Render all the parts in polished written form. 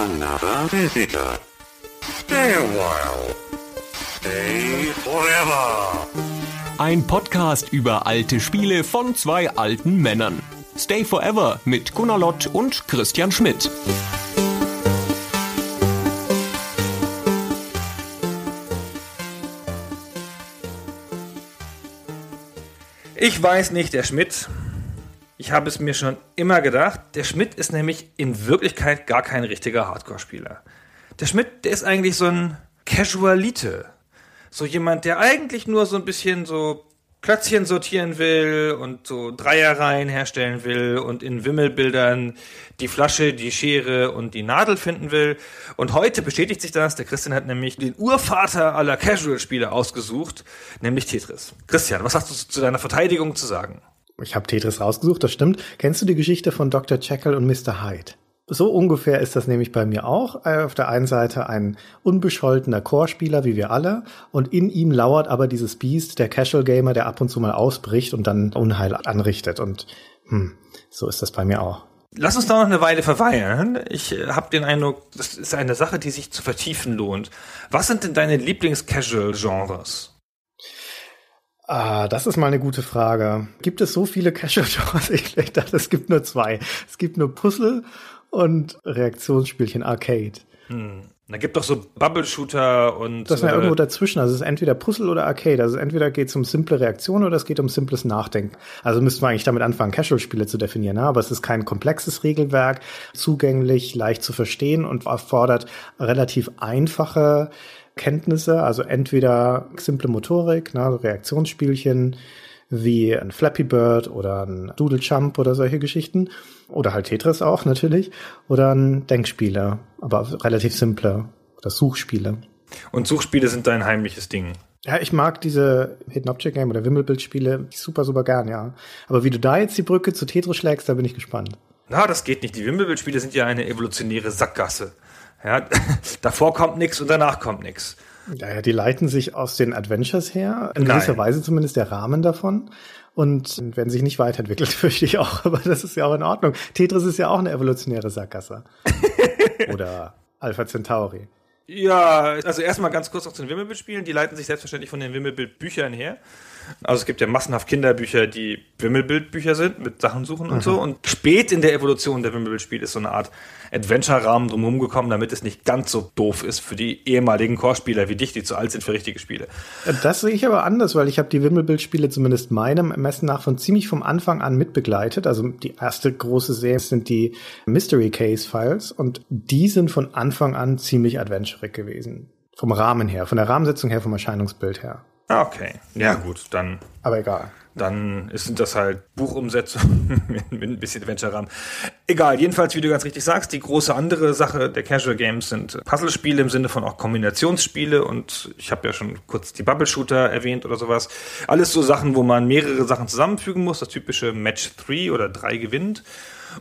another visitor. Stay a while. Stay forever. Ein Podcast über alte Spiele von zwei alten Männern. Stay Forever mit Gunnar Lott und Christian Schmidt. Ich weiß nicht, der Schmidt. Ich habe es mir schon immer gedacht. Der Schmidt ist nämlich in Wirklichkeit gar kein richtiger Hardcore-Spieler. Der Schmidt, der ist eigentlich so ein Casualite. So jemand, der eigentlich nur so ein bisschen so Klötzchen sortieren will und so Dreierreihen herstellen will und in Wimmelbildern die Flasche, die Schere und die Nadel finden will. Und heute bestätigt sich das. Der Christian hat nämlich den Urvater aller Casual-Spiele ausgesucht, nämlich Tetris. Christian, was hast du zu deiner Verteidigung zu sagen? Ich habe Tetris rausgesucht, das stimmt. Kennst du die Geschichte von Dr. Jekyll und Mr. Hyde? So ungefähr ist das nämlich bei mir auch. Auf der einen Seite ein unbescholtener Core-Spieler, wie wir alle. Und in ihm lauert aber dieses Biest, der Casual-Gamer, der ab und zu mal ausbricht und dann Unheil anrichtet. Und so ist das bei mir auch. Lass uns da noch eine Weile verweilen. Ich habe den Eindruck, das ist eine Sache, die sich zu vertiefen lohnt. Was sind denn deine Lieblings-Casual-Genres? Ah, das ist mal eine gute Frage. Gibt es so viele Casual-Genres? Ich dachte, es gibt nur zwei. Es gibt nur Puzzle und Reaktionsspielchen, Arcade. Da gibt doch so Bubble-Shooter und... Das ist ja irgendwo dazwischen. Also es ist entweder Puzzle oder Arcade. Also entweder geht es um simple Reaktionen oder es geht um simples Nachdenken. Also müssten wir eigentlich damit anfangen, Casual-Spiele zu definieren. Ne? Aber es ist kein komplexes Regelwerk, zugänglich, leicht zu verstehen und erfordert relativ einfache Kenntnisse. Also entweder simple Motorik, ne? Also Reaktionsspielchen, wie ein Flappy Bird oder ein Doodle Jump oder solche Geschichten. Oder halt Tetris auch natürlich. Oder ein Denkspiele, aber relativ simple. Oder Suchspiele. Und Suchspiele sind dein heimliches Ding? Ja, ich mag diese Hidden Object Game oder Wimmelbildspiele super, super gern, ja. Aber wie du da jetzt die Brücke zu Tetris schlägst, da bin ich gespannt. Na, das geht nicht. Die Wimmelbildspiele sind ja eine evolutionäre Sackgasse. Ja, davor kommt nichts und danach kommt nichts. Ja, die leiten sich aus den Adventures her, in gewisser Weise zumindest der Rahmen davon, und werden sich nicht weiterentwickelt, fürchte ich auch, aber das ist ja auch in Ordnung. Tetris ist ja auch eine evolutionäre Sackgasse. Oder Alpha Centauri. Ja, also erstmal ganz kurz noch zu den Wimmelbildspielen. Die leiten sich selbstverständlich von den Wimmelbildbüchern her. Also es gibt ja massenhaft Kinderbücher, die Wimmelbildbücher sind, mit Sachen suchen und so. Und spät in der Evolution der Wimmelbildspiele ist so eine Art Adventure-Rahmen drumherum gekommen, damit es nicht ganz so doof ist für die ehemaligen Core-Spieler wie dich, die zu alt sind für richtige Spiele. Das sehe ich aber anders, weil ich habe die Wimmelbildspiele zumindest meinem Ermessen nach von ziemlich vom Anfang an mitbegleitet. Also die erste große Serie sind die Mystery Case Files und die sind von Anfang an ziemlich adventurig gewesen. Vom Rahmen her, von der Rahmensetzung her, vom Erscheinungsbild her. Ah, okay. Ja, gut, dann... Aber egal. Dann sind das halt Buchumsetzungen mit ein bisschen Adventure-Rahmen. Egal, jedenfalls, wie du ganz richtig sagst, die große andere Sache der Casual-Games sind Puzzlespiele im Sinne von auch Kombinationsspiele. Und ich habe ja schon kurz die Bubble-Shooter erwähnt oder sowas. Alles so Sachen, wo man mehrere Sachen zusammenfügen muss. Das typische Match 3 oder 3 gewinnt.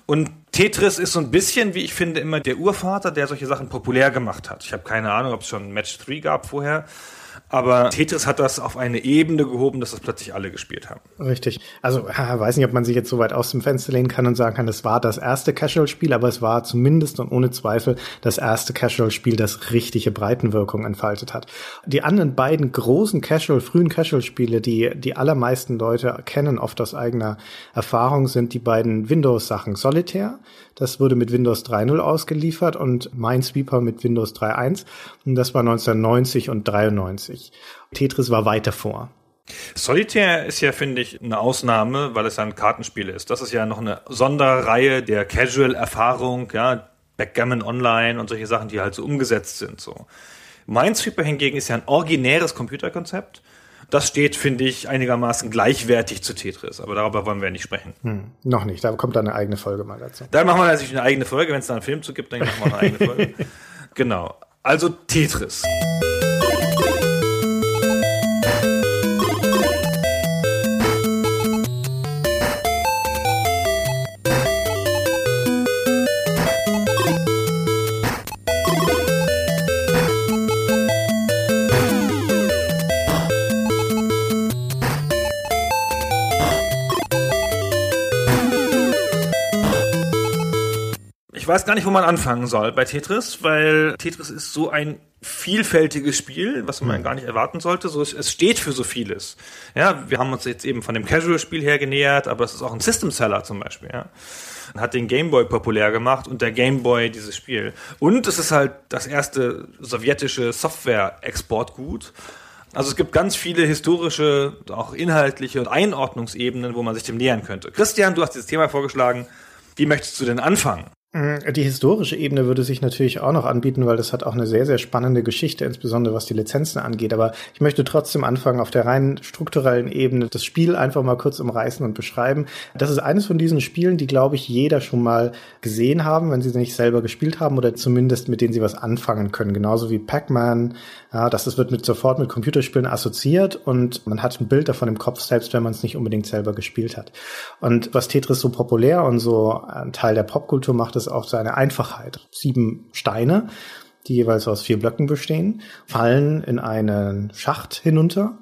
Und Tetris ist so ein bisschen, wie ich finde, immer der Urvater, der solche Sachen populär gemacht hat. Ich habe keine Ahnung, ob es schon Match 3 gab vorher. Aber Tetris hat das auf eine Ebene gehoben, dass das plötzlich alle gespielt haben. Richtig. Also, ich weiß nicht, ob man sich jetzt so weit aus dem Fenster lehnen kann und sagen kann, das war das erste Casual-Spiel, aber es war zumindest und ohne Zweifel das erste Casual-Spiel, das richtige Breitenwirkung entfaltet hat. Die anderen beiden großen frühen Casual-Spiele, die allermeisten Leute kennen, oft aus eigener Erfahrung, sind die beiden Windows-Sachen. Solitaire, das wurde mit Windows 3.0 ausgeliefert, und Minesweeper mit Windows 3.1. Und das war 1990 und 93. Tetris war weiter vor. Solitaire ist ja, finde ich, eine Ausnahme, weil es ja ein Kartenspiel ist. Das ist ja noch eine Sonderreihe der Casual-Erfahrung, ja, Backgammon Online und solche Sachen, die halt so umgesetzt sind. So. Minesweeper hingegen ist ja ein originäres Computerkonzept. Das steht, finde ich, einigermaßen gleichwertig zu Tetris. Aber darüber wollen wir ja nicht sprechen. Noch nicht, da kommt dann eine eigene Folge mal dazu. Dann machen wir natürlich eine eigene Folge. Wenn es da einen Film zu gibt, dann machen wir eine eigene Folge. Genau, also Tetris. Ich weiß gar nicht, wo man anfangen soll bei Tetris, weil Tetris ist so ein vielfältiges Spiel, was man gar nicht erwarten sollte. So, es steht für so vieles. Ja, wir haben uns jetzt eben von dem Casual-Spiel her genähert, aber es ist auch ein System-Seller zum Beispiel. Ja. Hat den Game Boy populär gemacht und der Game Boy dieses Spiel. Und es ist halt das erste sowjetische Software-Exportgut. Also es gibt ganz viele historische, auch inhaltliche und Einordnungsebenen, wo man sich dem nähern könnte. Christian, du hast dieses Thema vorgeschlagen. Wie möchtest du denn anfangen? Die historische Ebene würde sich natürlich auch noch anbieten, weil das hat auch eine sehr, sehr spannende Geschichte, insbesondere was die Lizenzen angeht. Aber ich möchte trotzdem anfangen, auf der rein strukturellen Ebene das Spiel einfach mal kurz umreißen und beschreiben. Das ist eines von diesen Spielen, die, glaube ich, jeder schon mal gesehen haben, wenn sie nicht selber gespielt haben oder zumindest mit denen sie was anfangen können. Genauso wie Pac-Man. Ja, das wird sofort mit Computerspielen assoziiert und man hat ein Bild davon im Kopf, selbst wenn man es nicht unbedingt selber gespielt hat. Und was Tetris so populär und so ein Teil der Popkultur macht, ist auch seine Einfachheit. 7 Steine, die jeweils aus 4 Blöcken bestehen, fallen in einen Schacht hinunter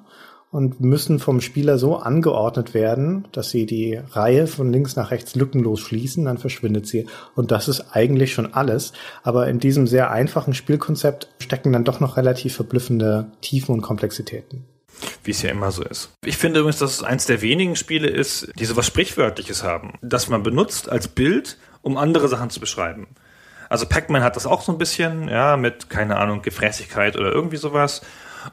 und müssen vom Spieler so angeordnet werden, dass sie die Reihe von links nach rechts lückenlos schließen, dann verschwindet sie. Und das ist eigentlich schon alles. Aber in diesem sehr einfachen Spielkonzept stecken dann doch noch relativ verblüffende Tiefen und Komplexitäten. Wie es ja immer so ist. Ich finde übrigens, dass es eins der wenigen Spiele ist, die sowas Sprichwörtliches haben, das man benutzt als Bild, um andere Sachen zu beschreiben. Also Pac-Man hat das auch so ein bisschen, ja, mit, keine Ahnung, Gefräßigkeit oder irgendwie sowas.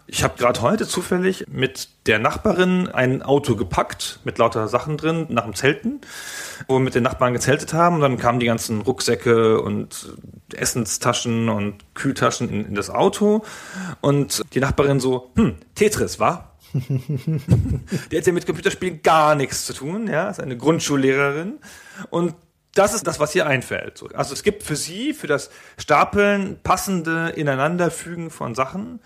Ich habe gerade heute zufällig mit der Nachbarin ein Auto gepackt, mit lauter Sachen drin, nach dem Zelten, wo wir mit den Nachbarn gezeltet haben. Und dann kamen die ganzen Rucksäcke und Essenstaschen und Kühltaschen in das Auto. Und die Nachbarin so, Tetris, wa? Die hat ja mit Computerspielen gar nichts zu tun, ja, ist eine Grundschullehrerin. Und das ist das, was ihr einfällt. Also es gibt für sie, für das Stapeln, passende Ineinanderfügen von Sachen,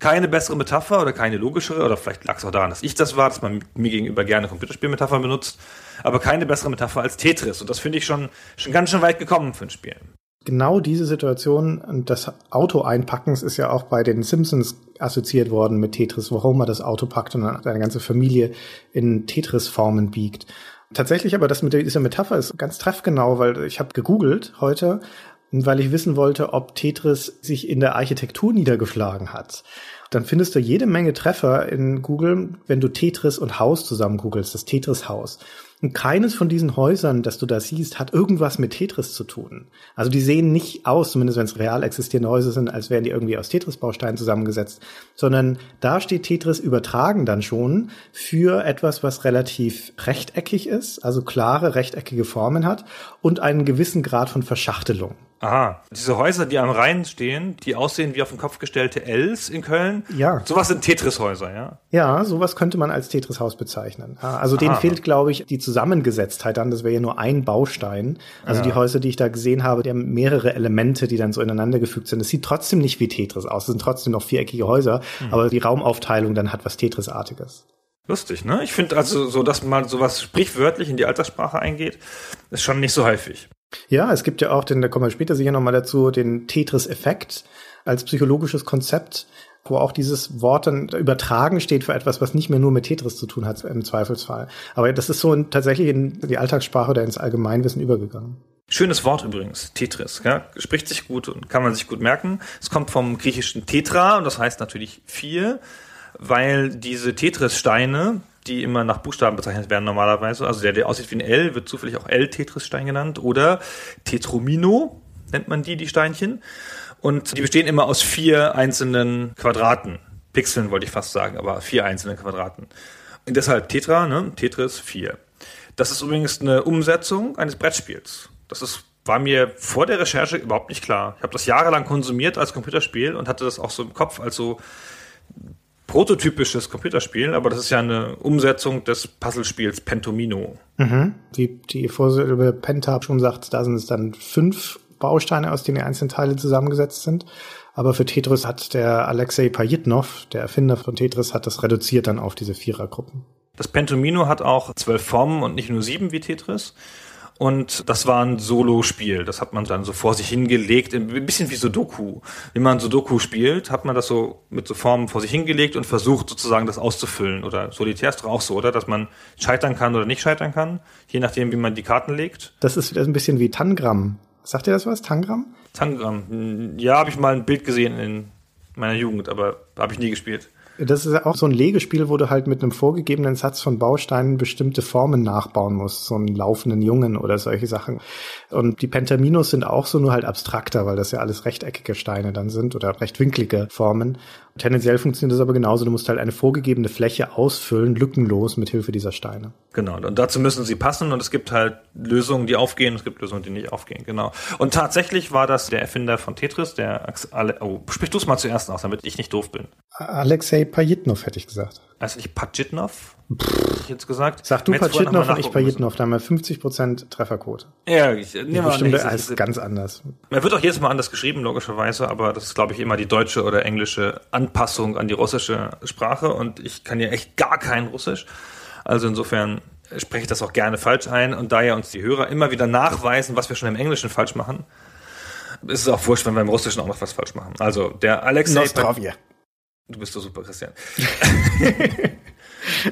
keine bessere Metapher oder keine logischere, oder vielleicht lag es auch daran, dass ich das war, dass man mir gegenüber gerne Computerspielmetaphern benutzt, aber keine bessere Metapher als Tetris. Und das finde ich schon ganz schön weit gekommen für ein Spiel. Genau diese Situation des Auto-Einpackens ist ja auch bei den Simpsons assoziiert worden mit Tetris, wo Homer das Auto packt und dann seine ganze Familie in Tetris-Formen biegt. Tatsächlich aber das mit dieser Metapher ist ganz treffgenau, weil ich habe gegoogelt heute, weil ich wissen wollte, ob Tetris sich in der Architektur niedergeschlagen hat. Dann findest du jede Menge Treffer in Google, wenn du Tetris und Haus zusammen googelst, das Tetris-Haus. Und keines von diesen Häusern, das du da siehst, hat irgendwas mit Tetris zu tun. Also die sehen nicht aus, zumindest wenn es real existierende Häuser sind, als wären die irgendwie aus Tetris-Bausteinen zusammengesetzt, sondern da steht Tetris übertragen dann schon für etwas, was relativ rechteckig ist, also klare rechteckige Formen hat und einen gewissen Grad von Verschachtelung. Aha, diese Häuser, die am Rhein stehen, die aussehen wie auf den Kopf gestellte Ls in Köln. Ja. Sowas sind Tetris-Häuser, ja? Ja, sowas könnte man als Tetris-Haus bezeichnen. Also denen fehlt, glaube ich, die Zusammengesetztheit dann. Das wäre ja nur ein Baustein. Also ja. Die Häuser, die ich da gesehen habe, die haben mehrere Elemente, die dann so ineinander gefügt sind. Es sieht trotzdem nicht wie Tetris aus. Es sind trotzdem noch viereckige Häuser, aber die Raumaufteilung dann hat was Tetris-artiges. Lustig, ne? Ich finde also so, dass mal sowas sprichwörtlich in die Alltagssprache eingeht, ist schon nicht so häufig. Ja, es gibt ja auch, da kommen wir später sicher nochmal dazu, den Tetris-Effekt als psychologisches Konzept, wo auch dieses Wort dann übertragen steht für etwas, was nicht mehr nur mit Tetris zu tun hat im Zweifelsfall. Aber das ist so tatsächlich in die Alltagssprache oder ins Allgemeinwissen übergegangen. Schönes Wort übrigens, Tetris. Ja? Spricht sich gut und kann man sich gut merken. Es kommt vom griechischen Tetra und das heißt natürlich 4, weil diese Tetris-Steine, die immer nach Buchstaben bezeichnet werden normalerweise, also der aussieht wie ein L, wird zufällig auch L-Tetris-Stein genannt oder Tetromino nennt man die Steinchen. Und die bestehen immer aus 4 einzelnen Quadraten. Pixeln wollte ich fast sagen, aber 4 einzelnen Quadraten. Und deshalb Tetra, ne? Tetris 4. Das ist übrigens eine Umsetzung eines Brettspiels. Das war mir vor der Recherche überhaupt nicht klar. Ich habe das jahrelang konsumiert als Computerspiel und hatte das auch so im Kopf als so prototypisches Computerspiel, aber das ist ja eine Umsetzung des Puzzlespiels Pentomino. Wie die Vorsilbe Penta schon sagt, da sind es dann 5 Bausteine, aus denen die einzelnen Teile zusammengesetzt sind. Aber für Tetris hat der Alexey Pajitnov, der Erfinder von Tetris, hat das reduziert dann auf diese 4er-Gruppen. Das Pentomino hat auch 12 Formen und nicht nur 7 wie Tetris. Und das war ein Solo-Spiel. Das hat man dann so vor sich hingelegt, ein bisschen wie Sudoku. Wenn man Sudoku spielt, hat man das so mit so Formen vor sich hingelegt und versucht sozusagen das auszufüllen. Oder Solitaire ist doch auch so, oder? Dass man scheitern kann oder nicht scheitern kann, je nachdem, wie man die Karten legt. Das ist ein bisschen wie Tangram. Sagt dir das was? Tangram? Tangram. Ja, habe ich mal ein Bild gesehen in meiner Jugend, aber habe ich nie gespielt. Das ist auch so ein Legespiel, wo du halt mit einem vorgegebenen Satz von Bausteinen bestimmte Formen nachbauen musst, so einen laufenden Jungen oder solche Sachen. Und die Pentaminos sind auch so, nur halt abstrakter, weil das ja alles rechteckige Steine dann sind oder rechtwinklige Formen. Tendenziell funktioniert das aber genauso. Du musst halt eine vorgegebene Fläche ausfüllen, lückenlos mit Hilfe dieser Steine. Genau, und dazu müssen sie passen und es gibt halt Lösungen, die aufgehen, es gibt Lösungen, die nicht aufgehen, genau. Und tatsächlich war das der Erfinder von Tetris, der sprich du es mal zuerst aus, damit ich nicht doof bin. Alexey Pajitnov, hätte ich gesagt. Also nicht Pajitnov? Pff, jetzt gesagt. Sag du Pajitnov und ich Pajitnov, da haben wir 50% Trefferquote. Ja, ich nehme an. Das ist ganz anders. Man wird auch jedes Mal anders geschrieben, logischerweise, aber das ist, glaube ich, immer die deutsche oder englische Anpassung an die russische Sprache und ich kann ja echt gar kein Russisch. Also insofern spreche ich das auch gerne falsch ein und da ja uns die Hörer immer wieder nachweisen, was wir schon im Englischen falsch machen, ist es auch wurscht, wenn wir im Russischen auch noch was falsch machen. Also der Alexey... Du bist so super, Christian.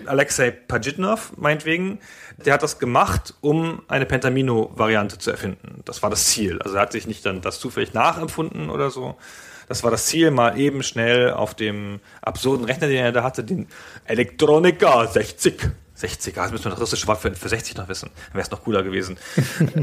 Alexey Pajitnov, meinetwegen, der hat das gemacht, um eine Pentamino-Variante zu erfinden. Das war das Ziel. Also er hat sich nicht dann das zufällig nachempfunden oder so. Das war das Ziel, mal eben schnell auf dem absurden Rechner, den er da hatte, den Elektronika 60. 60, das müssen wir das russische Wort für 60 noch wissen. Dann wäre es noch cooler gewesen.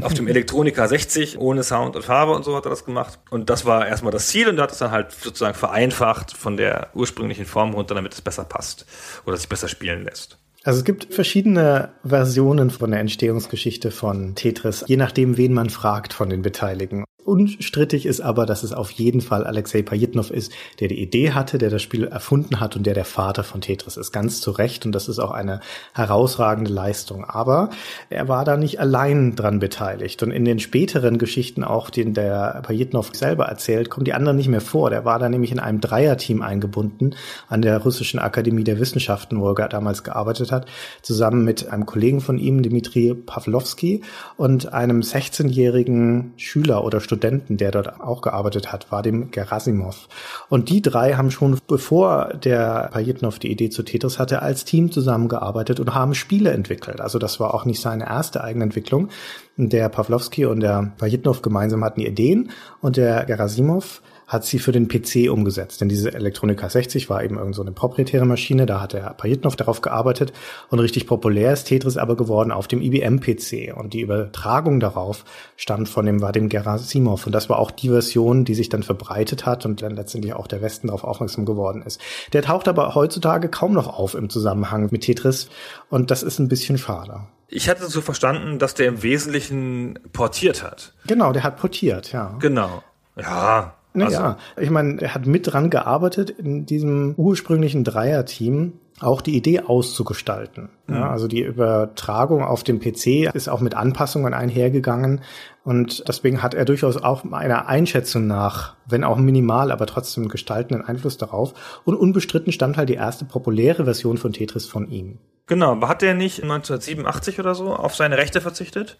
Auf dem Elektronika 60, ohne Sound und Farbe und so hat er das gemacht. Und das war erstmal das Ziel und er hat es dann halt sozusagen vereinfacht von der ursprünglichen Form runter, damit es besser passt oder sich besser spielen lässt. Also es gibt verschiedene Versionen von der Entstehungsgeschichte von Tetris, je nachdem, wen man fragt von den Beteiligten. Unstrittig ist aber, dass es auf jeden Fall Alexey Pajitnov ist, der die Idee hatte, der das Spiel erfunden hat und der Vater von Tetris ist. Ganz zu Recht und das ist auch eine herausragende Leistung. Aber er war da nicht allein dran beteiligt. Und in den späteren Geschichten auch, den der Pajitnov selber erzählt, kommen die anderen nicht mehr vor. Der war da nämlich in einem Dreierteam eingebunden an der Russischen Akademie der Wissenschaften, wo er damals gearbeitet hat, zusammen mit einem Kollegen von ihm, Dmitri Pavlovsky, und einem 16-jährigen Schüler oder Studenten, der dort auch gearbeitet hat, war dem Gerasimov. Und die drei haben schon, bevor der Pajitnov die Idee zu Tetris hatte, als Team zusammengearbeitet und haben Spiele entwickelt. Also das war auch nicht seine erste eigene Entwicklung. Der Pawlowski und der Pajitnov gemeinsam hatten Ideen und der Gerasimov hat sie für den PC umgesetzt. Denn diese Elektronika 60 war eben irgend so eine proprietäre Maschine. Da hat der Pajitnov darauf gearbeitet. Und richtig populär ist Tetris aber geworden auf dem IBM-PC. Und die Übertragung darauf stammt von dem Wladimir Gerasimov. Und das war auch die Version, die sich dann verbreitet hat und dann letztendlich auch der Westen darauf aufmerksam geworden ist. Der taucht aber heutzutage kaum noch auf im Zusammenhang mit Tetris. Und das ist ein bisschen schade. Ich hatte so verstanden, dass der im Wesentlichen portiert hat. Genau, der hat portiert, ja. Genau, ja. Naja, also. Ich meine, er hat mit dran gearbeitet, in diesem ursprünglichen Dreierteam auch die Idee auszugestalten. Mhm. Ja, also die Übertragung auf dem PC ist auch mit Anpassungen einhergegangen. Und deswegen hat er durchaus auch meiner Einschätzung nach, wenn auch minimal, aber trotzdem gestaltenden Einfluss darauf. Und unbestritten stammt halt die erste populäre Version von Tetris von ihm. Genau, hat er nicht 1987 oder so auf seine Rechte verzichtet?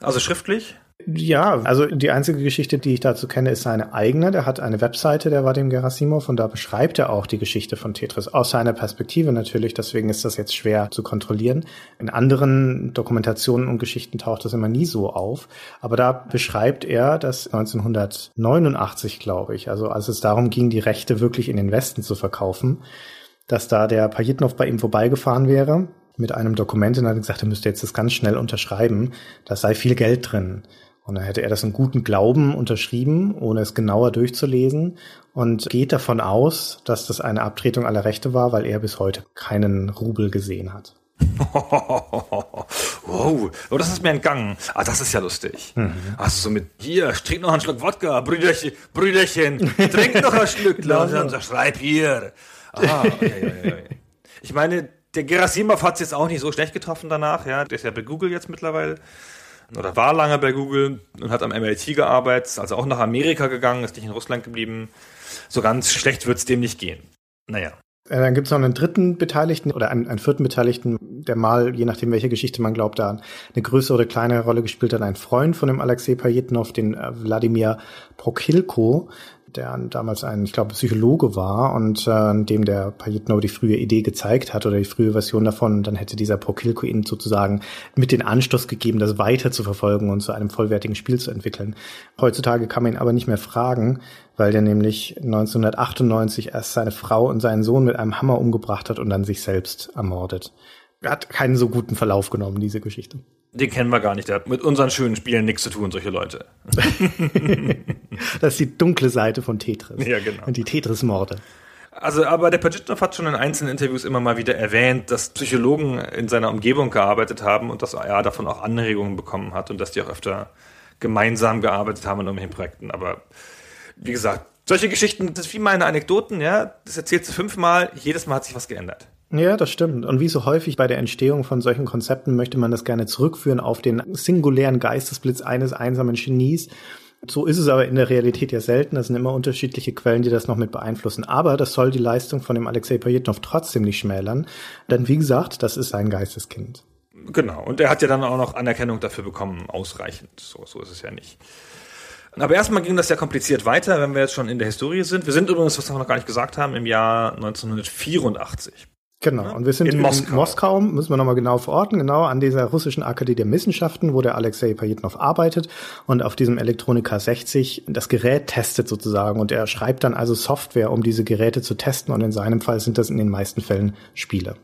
Also schriftlich? Ja, also die einzige Geschichte, die ich dazu kenne, ist seine eigene. Der hat eine Webseite, der war dem Gerasimov, und da beschreibt er auch die Geschichte von Tetris. Aus seiner Perspektive natürlich, deswegen ist das jetzt schwer zu kontrollieren. In anderen Dokumentationen und Geschichten taucht das immer nie so auf. Aber da beschreibt er, dass 1989, glaube ich, also als es darum ging, die Rechte wirklich in den Westen zu verkaufen, dass da der Pajitnov bei ihm vorbeigefahren wäre mit einem Dokument und hat gesagt, er müsste jetzt das ganz schnell unterschreiben, da sei viel Geld drin. Und dann hätte er das in gutem Glauben unterschrieben, ohne es genauer durchzulesen, und geht davon aus, dass das eine Abtretung aller Rechte war, weil er bis heute keinen Rubel gesehen hat. Wow, oh, das ist mir entgangen. Ah, das ist ja lustig. Mhm. Ach so, mit hier, trink noch einen Schluck Wodka, Brüderchen, trink noch einen Schluck, Leute, schreib hier. Ah, okay. Ich meine, der Gerasimov hat es jetzt auch nicht so schlecht getroffen danach, ja. Der ist ja bei Google jetzt mittlerweile. Oder war lange bei Google und hat am MIT gearbeitet, also auch nach Amerika gegangen, ist nicht in Russland geblieben. So ganz schlecht wird's dem nicht gehen. Naja. Dann gibt's noch einen dritten Beteiligten oder einen vierten Beteiligten, der mal, je nachdem welche Geschichte man glaubt, da eine größere oder kleinere Rolle gespielt hat. Ein Freund von dem Alexey Pajitnov, den Wladimir Pokhilko, der damals ein, ich glaube, Psychologe war und dem der Pajitnov die frühe Idee gezeigt hat oder die frühe Version davon, dann hätte dieser Pokhilko ihnen sozusagen mit den Anstoß gegeben, das weiter zu verfolgen und zu einem vollwertigen Spiel zu entwickeln. Heutzutage kann man ihn aber nicht mehr fragen, weil der nämlich 1998 erst seine Frau und seinen Sohn mit einem Hammer umgebracht hat und dann sich selbst ermordet. Er hat keinen so guten Verlauf genommen, diese Geschichte. Den kennen wir gar nicht. Der hat mit unseren schönen Spielen nichts zu tun, solche Leute. Das ist die dunkle Seite von Tetris. Ja, genau. Und die Tetris-Morde. Also, aber der Pajitnov hat schon in einzelnen Interviews immer mal wieder erwähnt, dass Psychologen in seiner Umgebung gearbeitet haben und dass er davon auch Anregungen bekommen hat und dass die auch öfter gemeinsam gearbeitet haben an irgendwelchen Projekten. Aber wie gesagt, solche Geschichten, das ist wie meine Anekdoten, ja, das erzählst du 5-mal, jedes Mal hat sich was geändert. Ja, das stimmt. Und wie so häufig bei der Entstehung von solchen Konzepten möchte man das gerne zurückführen auf den singulären Geistesblitz eines einsamen Genies. So ist es aber in der Realität ja selten. Das sind immer unterschiedliche Quellen, die das noch mit beeinflussen. Aber das soll die Leistung von dem Alexey Pajitnov trotzdem nicht schmälern. Denn wie gesagt, das ist sein Geisteskind. Genau. Und er hat ja dann auch noch Anerkennung dafür bekommen. Ausreichend. So ist es ja nicht. Aber erstmal ging das ja kompliziert weiter, wenn wir jetzt schon in der Historie sind. Wir sind übrigens, was wir noch gar nicht gesagt haben, im Jahr 1984. Genau, und wir sind in Moskau, müssen wir nochmal genau verorten, genau an dieser russischen Akademie der Wissenschaften, wo der Alexey Pajitnov arbeitet und auf diesem Elektronika 60 das Gerät testet sozusagen. Und er schreibt dann also Software, um diese Geräte zu testen, und in seinem Fall sind das in den meisten Fällen Spiele.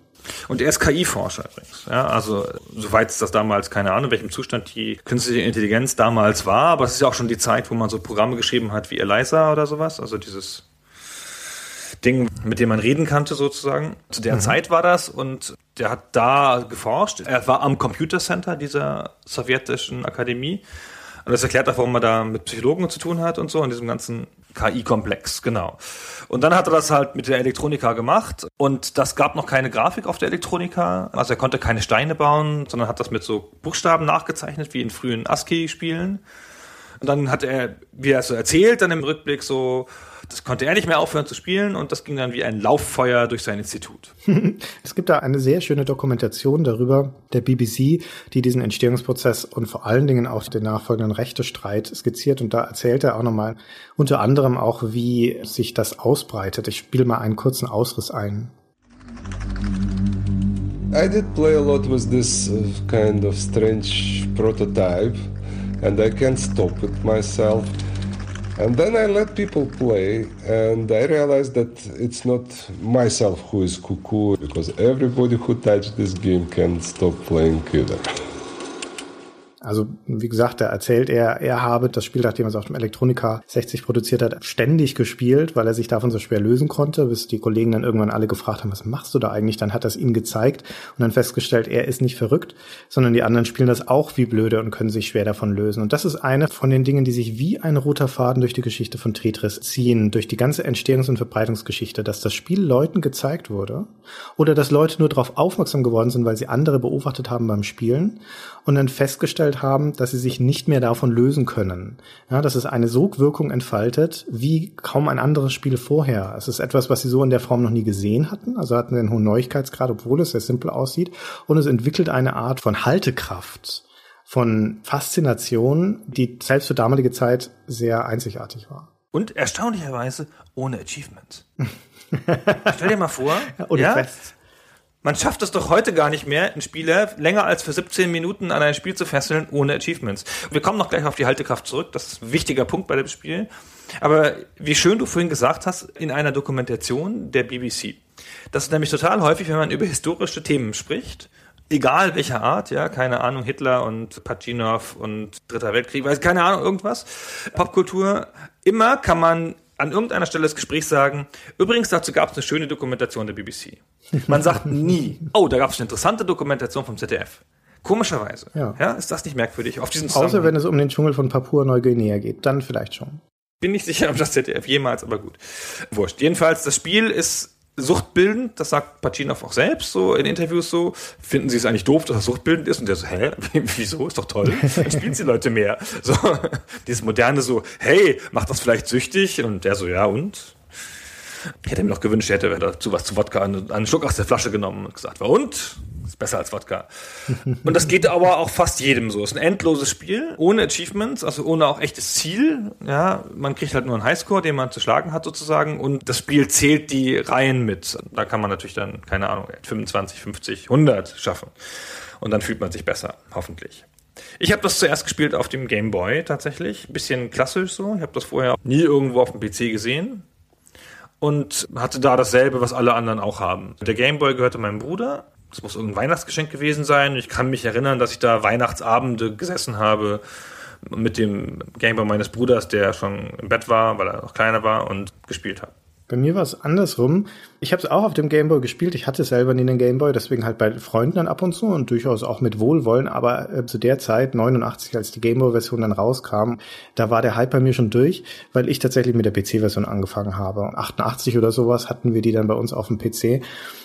Und er ist KI-Forscher übrigens. Ja, also soweit es das damals, keine Ahnung, in welchem Zustand die künstliche Intelligenz damals war, aber es ist ja auch schon die Zeit, wo man so Programme geschrieben hat wie Eliza oder sowas, also dieses Ding, mit dem man reden kannte sozusagen. Zu der Zeit war das, und der hat da geforscht. Er war am Computer Center dieser sowjetischen Akademie, und das erklärt auch, warum man da mit Psychologen zu tun hat und so, in diesem ganzen KI-Komplex, genau. Und dann hat er das halt mit der Elektronika gemacht, und das gab noch keine Grafik auf der Elektronika, also er konnte keine Steine bauen, sondern hat das mit so Buchstaben nachgezeichnet, wie in frühen ASCII-Spielen. Und dann hat er, wie er es so erzählt, dann im Rückblick so, das konnte er nicht mehr aufhören zu spielen, und das ging dann wie ein Lauffeuer durch sein Institut. Es gibt da eine sehr schöne Dokumentation darüber, der BBC, die diesen Entstehungsprozess und vor allen Dingen auch den nachfolgenden Rechtestreit skizziert, und da erzählt er auch nochmal unter anderem auch, wie sich das ausbreitet. Ich spiele mal einen kurzen Ausriss ein. I did play a lot with this kind of strange prototype and I can't stop it myself. And then I let people play, and I realized that it's not myself who is cuckoo, because everybody who touched this game can stop playing either. Also, wie gesagt, da erzählt er, er habe das Spiel, nachdem er es auf dem Elektronika 60 produziert hat, ständig gespielt, weil er sich davon so schwer lösen konnte, bis die Kollegen dann irgendwann alle gefragt haben, was machst du da eigentlich? Dann hat er es ihnen gezeigt und dann festgestellt, er ist nicht verrückt, sondern die anderen spielen das auch wie blöde und können sich schwer davon lösen. Und das ist eine von den Dingen, die sich wie ein roter Faden durch die Geschichte von Tetris ziehen, durch die ganze Entstehungs- und Verbreitungsgeschichte, dass das Spiel Leuten gezeigt wurde oder dass Leute nur darauf aufmerksam geworden sind, weil sie andere beobachtet haben beim Spielen und dann festgestellt haben, dass sie sich nicht mehr davon lösen können. Ja, dass es eine Sogwirkung entfaltet, wie kaum ein anderes Spiel vorher. Es ist etwas, was sie so in der Form noch nie gesehen hatten. Also hatten sie einen hohen Neuigkeitsgrad, obwohl es sehr simpel aussieht. Und es entwickelt eine Art von Haltekraft, von Faszination, die selbst für damalige Zeit sehr einzigartig war. Und erstaunlicherweise ohne Achievements. Stell dir mal vor, Fest. Man schafft es doch heute gar nicht mehr, einen Spieler länger als für 17 Minuten an ein Spiel zu fesseln ohne Achievements. Wir kommen noch gleich auf die Haltekraft zurück, das ist ein wichtiger Punkt bei dem Spiel. Aber wie schön du vorhin gesagt hast, in einer Dokumentation der BBC. Das ist nämlich total häufig, wenn man über historische Themen spricht, egal welcher Art, ja, keine Ahnung, Hitler und Pajitnov und Dritter Weltkrieg, weiß keine Ahnung, irgendwas, Popkultur, immer kann man an irgendeiner Stelle des Gesprächs sagen, übrigens dazu gab es eine schöne Dokumentation der BBC. Man sagt nie, oh, da gab es eine interessante Dokumentation vom ZDF. Komischerweise. Ja, ist das nicht merkwürdig? Auf diesen Außer wenn es um den Dschungel von Papua-Neuguinea geht, dann vielleicht schon. Bin nicht sicher, ob das ZDF jemals, aber gut. Wurscht. Jedenfalls, das Spiel ist suchtbildend, das sagt Pajitnov auch selbst, so in Interviews so, finden sie es eigentlich doof, dass das suchtbildend ist? Und der so, hä, wieso, ist doch toll, dann spielen die Leute mehr. So, dieses moderne so, hey, macht das vielleicht süchtig? Und der so, ja und? Ich hätte mir noch gewünscht, er hätte dazu was zu Wodka, einen Schluck aus der Flasche genommen und gesagt, war und? Ist besser als Wodka. Und das geht aber auch fast jedem so. Es ist ein endloses Spiel, ohne Achievements, also ohne auch echtes Ziel. Ja, man kriegt halt nur einen Highscore, den man zu schlagen hat sozusagen, und das Spiel zählt die Reihen mit. Da kann man natürlich dann, keine Ahnung, 25, 50, 100 schaffen. Und dann fühlt man sich besser, hoffentlich. Ich habe das zuerst gespielt auf dem Game Boy tatsächlich, ein bisschen klassisch so. Ich habe das vorher nie irgendwo auf dem PC gesehen. Und hatte da dasselbe, was alle anderen auch haben. Der Game Boy gehörte meinem Bruder. Das muss irgendein Weihnachtsgeschenk gewesen sein. Ich kann mich erinnern, dass ich da Weihnachtsabende gesessen habe mit dem Game Boy meines Bruders, der schon im Bett war, weil er noch kleiner war, und gespielt habe. Bei mir war es andersrum. Ich habe es auch auf dem Gameboy gespielt. Ich hatte selber nie einen Gameboy, deswegen halt bei Freunden dann ab und zu und durchaus auch mit Wohlwollen. Aber zu der Zeit, 89, als die Gameboy-Version dann rauskam, da war der Hype bei mir schon durch, weil ich tatsächlich mit der PC-Version angefangen habe. 88 oder sowas hatten wir die dann bei uns auf dem PC.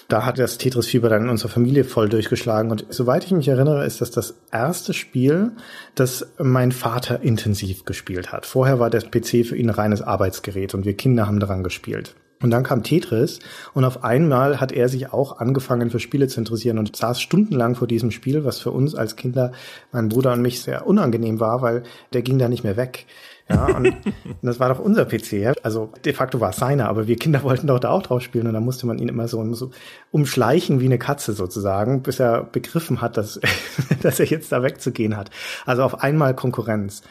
Da hat das Tetris-Fieber dann in unserer Familie voll durchgeschlagen. Und soweit ich mich erinnere, ist das das erste Spiel, das mein Vater intensiv gespielt hat. Vorher war das PC für ihn ein reines Arbeitsgerät und wir Kinder haben daran gespielt. Und dann kam Tetris und auf einmal hat er sich auch angefangen für Spiele zu interessieren und saß stundenlang vor diesem Spiel, was für uns als Kinder, mein Bruder und mich, sehr unangenehm war, weil der ging da nicht mehr weg. Ja, und das war doch unser PC. Also de facto war es seiner, aber wir Kinder wollten doch da auch drauf spielen und da musste man ihn immer so umschleichen wie eine Katze sozusagen, bis er begriffen hat, dass er jetzt da wegzugehen hat. Also auf einmal Konkurrenz.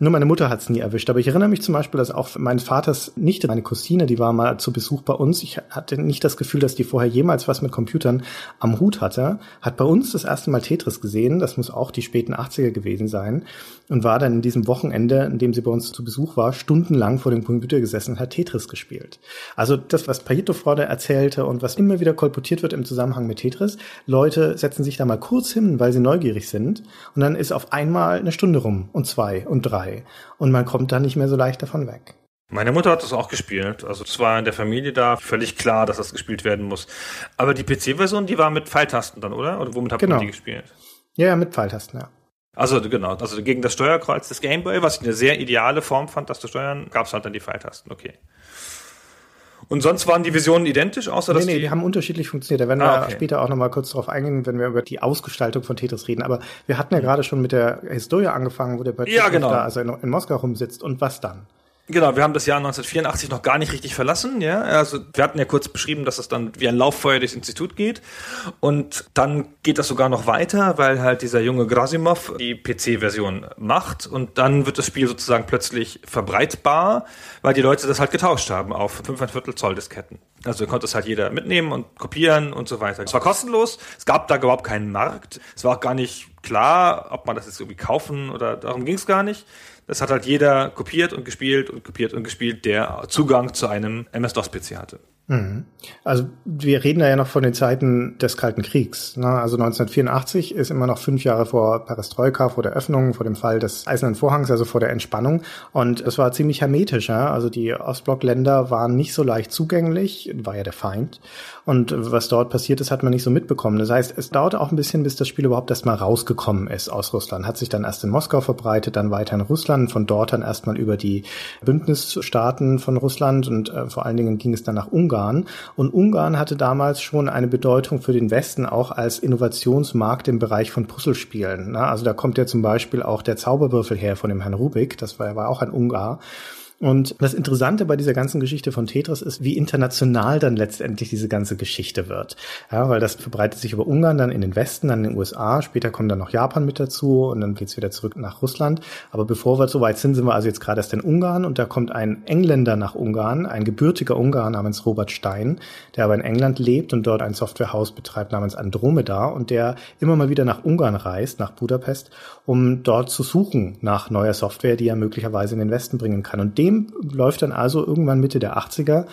Nur meine Mutter hat's nie erwischt, aber ich erinnere mich zum Beispiel, dass auch meines Vaters Nichte, meine Cousine, die war mal zu Besuch bei uns. Ich hatte nicht das Gefühl, dass die vorher jemals was mit Computern am Hut hatte, hat bei uns das erste Mal Tetris gesehen, das muss auch die späten 80er gewesen sein, und war dann in diesem Wochenende, in dem sie bei uns zu Besuch war, stundenlang vor dem Computer gesessen und hat Tetris gespielt. Also das, was Pajitnov vorher erzählte und was immer wieder kolportiert wird im Zusammenhang mit Tetris, Leute setzen sich da mal kurz hin, weil sie neugierig sind, und dann ist auf einmal eine Stunde rum und 2 und 3. Und man kommt da nicht mehr so leicht davon weg. Meine Mutter hat das auch gespielt. Also es war in der Familie da völlig klar, dass das gespielt werden muss. Aber die PC-Version, die war mit Pfeiltasten dann, oder? Oder womit habt ihr die gespielt? Ja, mit Pfeiltasten, ja. Also genau, also gegen das Steuerkreuz des Game Boy, was ich eine sehr ideale Form fand, das zu steuern, gab es halt dann die Pfeiltasten, okay. Und sonst waren die Versionen identisch, außer dass die haben unterschiedlich funktioniert. Da werden wir später auch nochmal kurz drauf eingehen, wenn wir über die Ausgestaltung von Tetris reden. Aber wir hatten ja gerade schon mit der Historie angefangen, wo der Pajitnov da also in Moskau rumsitzt. Und was dann? Genau, wir haben das Jahr 1984 noch gar nicht richtig verlassen, ja. Also, wir hatten ja kurz beschrieben, dass es dann wie ein Lauffeuer durchs Institut geht. Und dann geht das sogar noch weiter, weil halt dieser junge Gerasimov die PC-Version macht. Und dann wird das Spiel sozusagen plötzlich verbreitbar, weil die Leute das halt getauscht haben auf 5,25 Zoll Disketten. Also, konnte es halt jeder mitnehmen und kopieren und so weiter. Es war kostenlos. Es gab da überhaupt keinen Markt. Es war auch gar nicht klar, ob man das jetzt irgendwie kaufen oder darum ging es gar nicht. Das hat halt jeder kopiert und gespielt und kopiert und gespielt, der Zugang zu einem MS-DOS-PC hatte. Also wir reden da ja noch von den Zeiten des Kalten Kriegs, ne? Also 1984 ist immer noch 5 Jahre vor Perestroika, vor der Öffnung, vor dem Fall des Eisernen Vorhangs, also vor der Entspannung. Und es war ziemlich hermetisch, ja? Also die Ostblockländer waren nicht so leicht zugänglich, war ja der Feind. Und was dort passiert ist, hat man nicht so mitbekommen. Das heißt, es dauerte auch ein bisschen, bis das Spiel überhaupt erstmal rausgekommen ist aus Russland. Hat sich dann erst in Moskau verbreitet, dann weiter in Russland, von dort dann erstmal über die Bündnisstaaten von Russland und vor allen Dingen ging es dann nach Ungarn. Und Ungarn hatte damals schon eine Bedeutung für den Westen auch als Innovationsmarkt im Bereich von Puzzlespielen. Also da kommt ja zum Beispiel auch der Zauberwürfel her von dem Herrn Rubik, das war auch ein Ungar. Und das Interessante bei dieser ganzen Geschichte von Tetris ist, wie international dann letztendlich diese ganze Geschichte wird. Ja, weil das verbreitet sich über Ungarn, dann in den Westen, dann in den USA, später kommt dann noch Japan mit dazu und dann geht's wieder zurück nach Russland. Aber bevor wir so weit sind, sind wir also jetzt gerade erst in Ungarn und da kommt ein Engländer nach Ungarn, ein gebürtiger Ungarer namens Robert Stein, der aber in England lebt und dort ein Softwarehaus betreibt namens Andromeda und der immer mal wieder nach Ungarn reist, nach Budapest, um dort zu suchen nach neuer Software, die er möglicherweise in den Westen bringen kann. Und läuft dann also irgendwann Mitte der 80er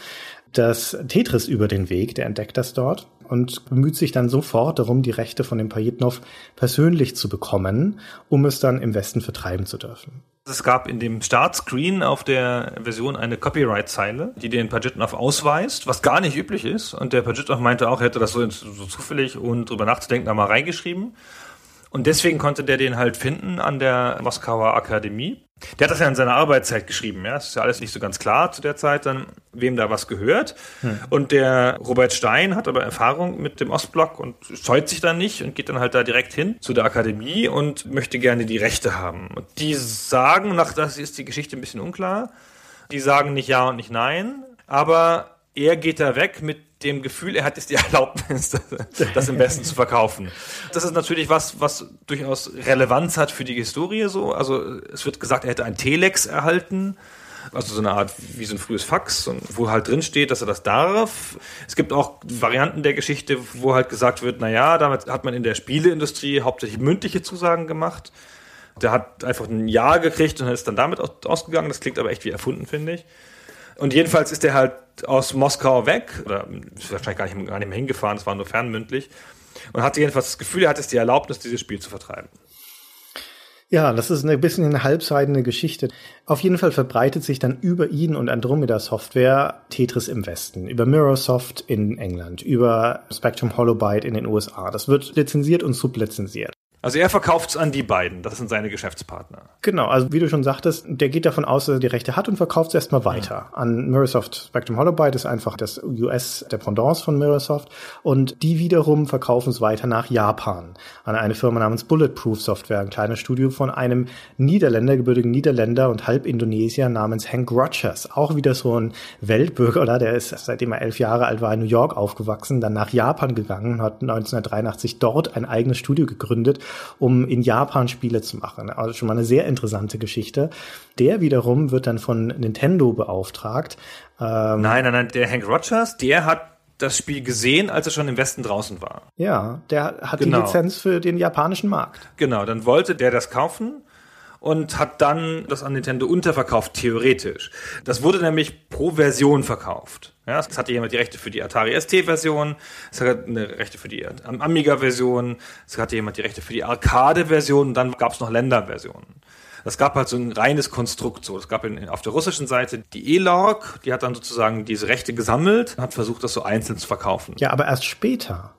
das Tetris über den Weg, der entdeckt das dort und bemüht sich dann sofort darum, die Rechte von dem Pajitnov persönlich zu bekommen, um es dann im Westen vertreiben zu dürfen. Es gab in dem Startscreen auf der Version eine Copyright-Zeile, die den Pajitnov ausweist, was gar nicht üblich ist. Und der Pajitnov meinte auch, er hätte das so zufällig, ohne drüber nachzudenken, da mal reingeschrieben. Und deswegen konnte der den halt finden an der Moskauer Akademie. Der hat das ja in seiner Arbeitszeit geschrieben, ja. Das ist ja alles nicht so ganz klar zu der Zeit dann. wem da was gehört. Und der Robert Stein hat aber Erfahrung mit dem Ostblock und scheut sich da nicht und geht dann halt da direkt hin zu der Akademie und möchte gerne die Rechte haben. Und die sagen, nach das ist die Geschichte ein bisschen unklar, die sagen nicht ja und nicht nein, aber er geht da weg mit dem Gefühl, er hat jetzt die Erlaubnis, das im Westen zu verkaufen. Das ist natürlich was durchaus Relevanz hat für die Historie so. Also es wird gesagt, er hätte ein Telex erhalten, also so eine Art wie so ein frühes Fax, wo halt drin steht, dass er das darf. Es gibt auch Varianten der Geschichte, wo halt gesagt wird, naja, damit hat man in der Spieleindustrie hauptsächlich mündliche Zusagen gemacht. Der hat einfach ein Ja gekriegt und ist dann damit ausgegangen. Das klingt aber echt wie erfunden, finde ich. Und jedenfalls ist er halt aus Moskau weg, oder ist wahrscheinlich gar nicht mehr hingefahren, es war nur fernmündlich, und hatte jedenfalls das Gefühl, er hat jetzt die Erlaubnis, dieses Spiel zu vertreiben. Ja, das ist ein bisschen eine halbseidene Geschichte. Auf jeden Fall verbreitet sich dann über ihn und Andromeda Software Tetris im Westen, über MirrorSoft in England, über Spectrum Holobyte in den USA. Das wird lizenziert und sublizenziert. Also er verkauft es an die beiden, das sind seine Geschäftspartner. Genau, also wie du schon sagtest, der geht davon aus, dass er die Rechte hat und verkauft es erstmal weiter. An MirrorSoft. Spectrum Holobyte ist einfach das US-Dependance von MirrorSoft und die wiederum verkaufen es weiter nach Japan an eine Firma namens Bulletproof Software, ein kleines Studio von einem Niederländer, gebürtigen Niederländer und Halb-Indonesier namens Henk Rogers. Auch wieder so ein Weltbürger, oder? Der ist, seitdem er 11 Jahre alt war, in New York aufgewachsen, dann nach Japan gegangen, hat 1983 dort ein eigenes Studio gegründet, um in Japan Spiele zu machen. Also schon mal eine sehr interessante Geschichte. Der wiederum wird dann von Nintendo beauftragt. Nein, der Henk Rogers, der hat das Spiel gesehen, als er schon im Westen draußen war. Ja, der hat die Lizenz für den japanischen Markt. Genau, dann wollte der das kaufen und hat dann das an Nintendo unterverkauft, theoretisch. Das wurde nämlich pro Version verkauft. Ja, es hatte jemand die Rechte für die Atari ST-Version, es hatte eine Rechte für die Amiga-Version, es hatte jemand die Rechte für die Arcade-Version und dann gab es noch Länder-Versionen. Das gab halt so ein reines Konstrukt so. Es gab auf der russischen Seite die E-Log, die hat dann sozusagen diese Rechte gesammelt und hat versucht, das so einzeln zu verkaufen. Ja, aber erst später.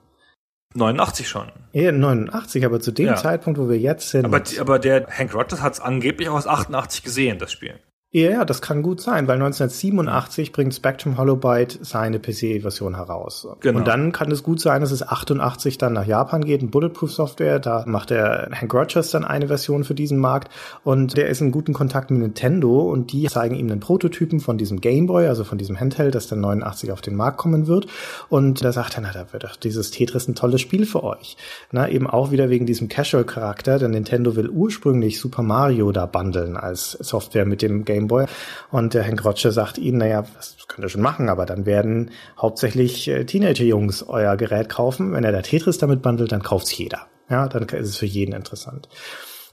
89 schon. Ja, 89, aber zu dem Zeitpunkt, wo wir jetzt sind. Aber der Henk Rogers hat es angeblich auch aus 88 gesehen, das Spiel. Ja, das kann gut sein, weil 1987 bringt Spectrum Holobyte seine PC-Version heraus. Genau. Und dann kann es gut sein, dass es 88 dann nach Japan geht, in Bulletproof Software, da macht der Henk Rogers dann eine Version für diesen Markt und der ist in guten Kontakt mit Nintendo und die zeigen ihm einen Prototypen von diesem Game Boy, also von diesem Handheld, das dann 89 auf den Markt kommen wird und da sagt er, na, da wird doch dieses Tetris ein tolles Spiel für euch. Na, eben auch wieder wegen diesem Casual-Charakter, denn Nintendo will ursprünglich Super Mario da bundeln als Software mit dem Game Boy. Und der Henk Rogers sagt ihnen, naja, das könnt ihr schon machen, aber dann werden hauptsächlich Teenager-Jungs euer Gerät kaufen. Wenn er da Tetris damit bundelt, dann kauft es jeder. Ja, dann ist es für jeden interessant.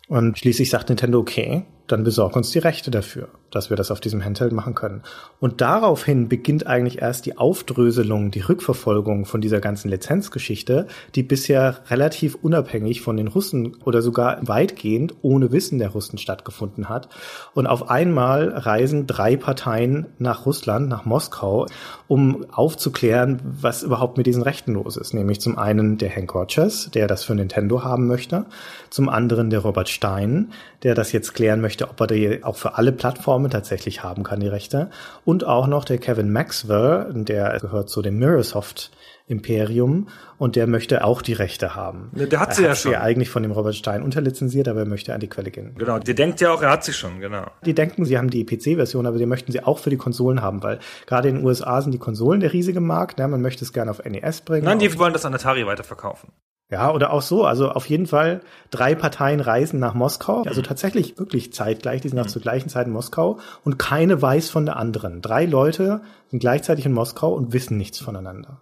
Und schließlich sagt Nintendo, okay, dann besorg uns die Rechte dafür, dass wir das auf diesem Handheld machen können. Und daraufhin beginnt eigentlich erst die Aufdröselung, die Rückverfolgung von dieser ganzen Lizenzgeschichte, die bisher relativ unabhängig von den Russen oder sogar weitgehend ohne Wissen der Russen stattgefunden hat. Und auf einmal reisen 3 Parteien nach Russland, nach Moskau, um aufzuklären, was überhaupt mit diesen Rechten los ist. Nämlich zum einen der Henk Rogers, der das für Nintendo haben möchte, zum anderen der Robert Stein, der das jetzt klären möchte, ob er die auch für alle Plattformen tatsächlich haben kann, die Rechte. Und auch noch der Kevin Maxwell, der gehört zu dem MirrorSoft-Imperium und der möchte auch die Rechte haben. Der hat sie ja schon. Er hat sie ja eigentlich von dem Robert Stein unterlizenziert, aber er möchte an die Quelle gehen. Genau, der denkt ja auch, er hat sie schon, genau. Die denken, sie haben die PC-Version, aber die möchten sie auch für die Konsolen haben, weil gerade in den USA sind die Konsolen der riesige Markt. Ja, man möchte es gerne auf NES bringen. Nein, die wollen das an Atari weiterverkaufen. Ja, oder auch so. Also auf jeden Fall 3 Parteien reisen nach Moskau. Also tatsächlich wirklich zeitgleich. Die sind auch zur gleichen Zeit in Moskau. Und keine weiß von der anderen. 3 Leute sind gleichzeitig in Moskau und wissen nichts voneinander.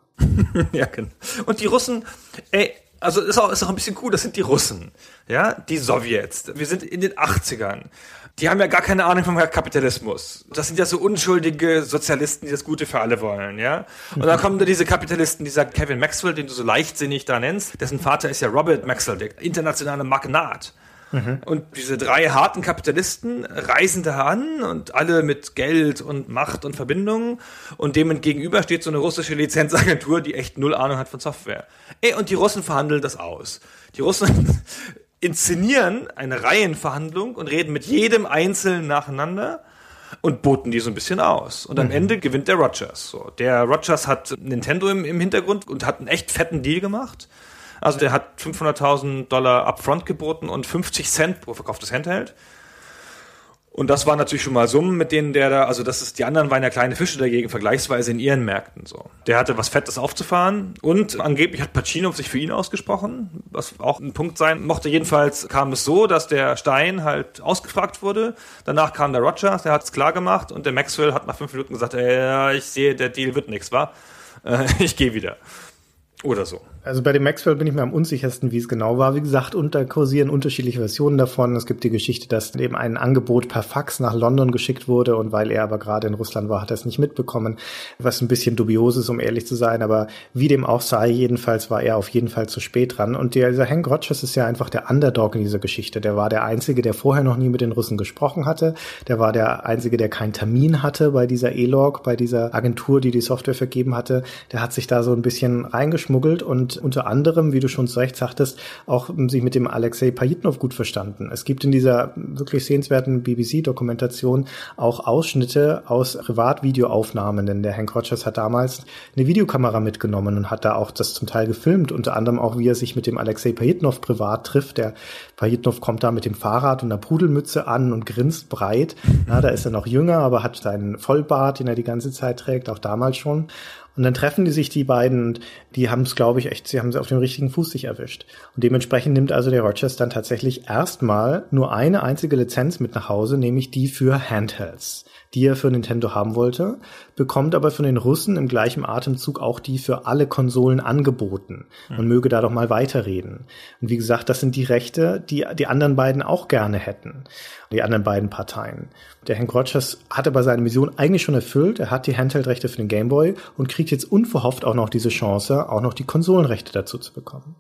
Ja, genau. Und die Russen, also ist auch ein bisschen cool. Das sind die Russen. Ja, die Sowjets. Wir sind in den 80ern. Die haben ja gar keine Ahnung vom Kapitalismus. Das sind ja so unschuldige Sozialisten, die das Gute für alle wollen, ja? Und dann kommen da diese Kapitalisten, dieser Kevin Maxwell, den du so leichtsinnig da nennst, dessen Vater ist ja Robert Maxwell, der internationale Magnat. Und diese 3 harten Kapitalisten reisen da an und alle mit Geld und Macht und Verbindungen und dem gegenüber steht so eine russische Lizenzagentur, die echt null Ahnung hat von Software. Und die Russen verhandeln das aus. Die Russen inszenieren eine Reihenverhandlung und reden mit jedem Einzelnen nacheinander und boten die so ein bisschen aus. Und am Ende gewinnt der Rogers. So, der Rogers hat Nintendo im Hintergrund und hat einen echt fetten Deal gemacht. Also der hat $500,000 upfront geboten und 50 Cent pro verkauftes Handheld. Und das waren natürlich schon mal Summen, mit denen der da, also das ist, die anderen waren ja kleine Fische dagegen, vergleichsweise in ihren Märkten so. Der hatte was Fettes aufzufahren und angeblich hat Pajitnov sich für ihn ausgesprochen, was auch ein Punkt sein mochte. Jedenfalls kam es so, dass der Stein halt ausgefragt wurde, danach kam der Rogers, der hat es klar gemacht und der Maxwell hat nach 5 Minuten gesagt, ja, ich sehe, der Deal wird nichts, wa? Ich gehe wieder. Oder so. Also bei dem Maxwell bin ich mir am unsichersten, wie es genau war. Wie gesagt, da kursieren unterschiedliche Versionen davon. Es gibt die Geschichte, dass eben ein Angebot per Fax nach London geschickt wurde und weil er aber gerade in Russland war, hat er es nicht mitbekommen, was ein bisschen dubios ist, um ehrlich zu sein. Aber wie dem auch sei, jedenfalls war er auf jeden Fall zu spät dran. Und dieser Henk Rogers ist ja einfach der Underdog in dieser Geschichte. Der war der Einzige, der vorher noch nie mit den Russen gesprochen hatte. Der war der Einzige, der keinen Termin hatte bei dieser E-Log, bei dieser Agentur, die Software vergeben hatte. Der hat sich da so ein bisschen reingeschmuggelt. Und unter anderem, wie du schon zu Recht sagtest, auch sich mit dem Alexey Pajitnov gut verstanden. Es gibt in dieser wirklich sehenswerten BBC-Dokumentation auch Ausschnitte aus Privatvideoaufnahmen, denn der Henk Rogers hat damals eine Videokamera mitgenommen und hat da auch das zum Teil gefilmt, unter anderem auch, wie er sich mit dem Alexey Pajitnov privat trifft. Der Pajitnov kommt da mit dem Fahrrad und einer Pudelmütze an und grinst breit. Na, da ist er noch jünger, aber hat seinen Vollbart, den er die ganze Zeit trägt, auch damals schon. Und dann treffen die sich, die beiden, und die haben es, glaube ich, echt, sie haben sie auf dem richtigen Fuß sich erwischt. Und dementsprechend nimmt also der Rogers dann tatsächlich erstmal nur eine einzige Lizenz mit nach Hause, nämlich die für Handhelds, die er für Nintendo haben wollte, bekommt aber von den Russen im gleichen Atemzug auch die für alle Konsolen angeboten. Man möge da doch mal weiterreden. Und wie gesagt, das sind die Rechte, die die anderen beiden auch gerne hätten, die anderen beiden Parteien. Der Henk Rogers hat aber seine Mission eigentlich schon erfüllt. Er hat die Handheld-Rechte für den Game Boy und kriegt jetzt unverhofft auch noch diese Chance, auch noch die Konsolenrechte dazu zu bekommen.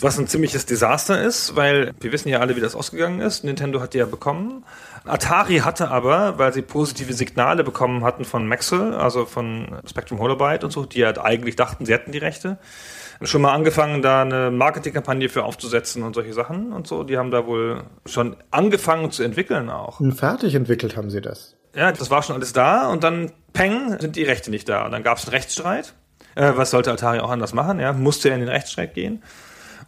Was ein ziemliches Desaster ist, weil wir wissen ja alle, wie das ausgegangen ist. Nintendo hat die ja bekommen. Atari hatte aber, weil sie positive Signale bekommen hatten von Maxwell, also von Spectrum Holobyte und so, die halt eigentlich dachten, sie hätten die Rechte, schon mal angefangen, da eine Marketingkampagne für aufzusetzen und solche Sachen und so. Die haben da wohl schon angefangen zu entwickeln auch. Und fertig entwickelt haben sie das. Ja, das war schon alles da und dann, peng, sind die Rechte nicht da. Und dann gab es einen Rechtsstreit. Was sollte Atari auch anders machen? Ja, musste er in den Rechtsstreit gehen.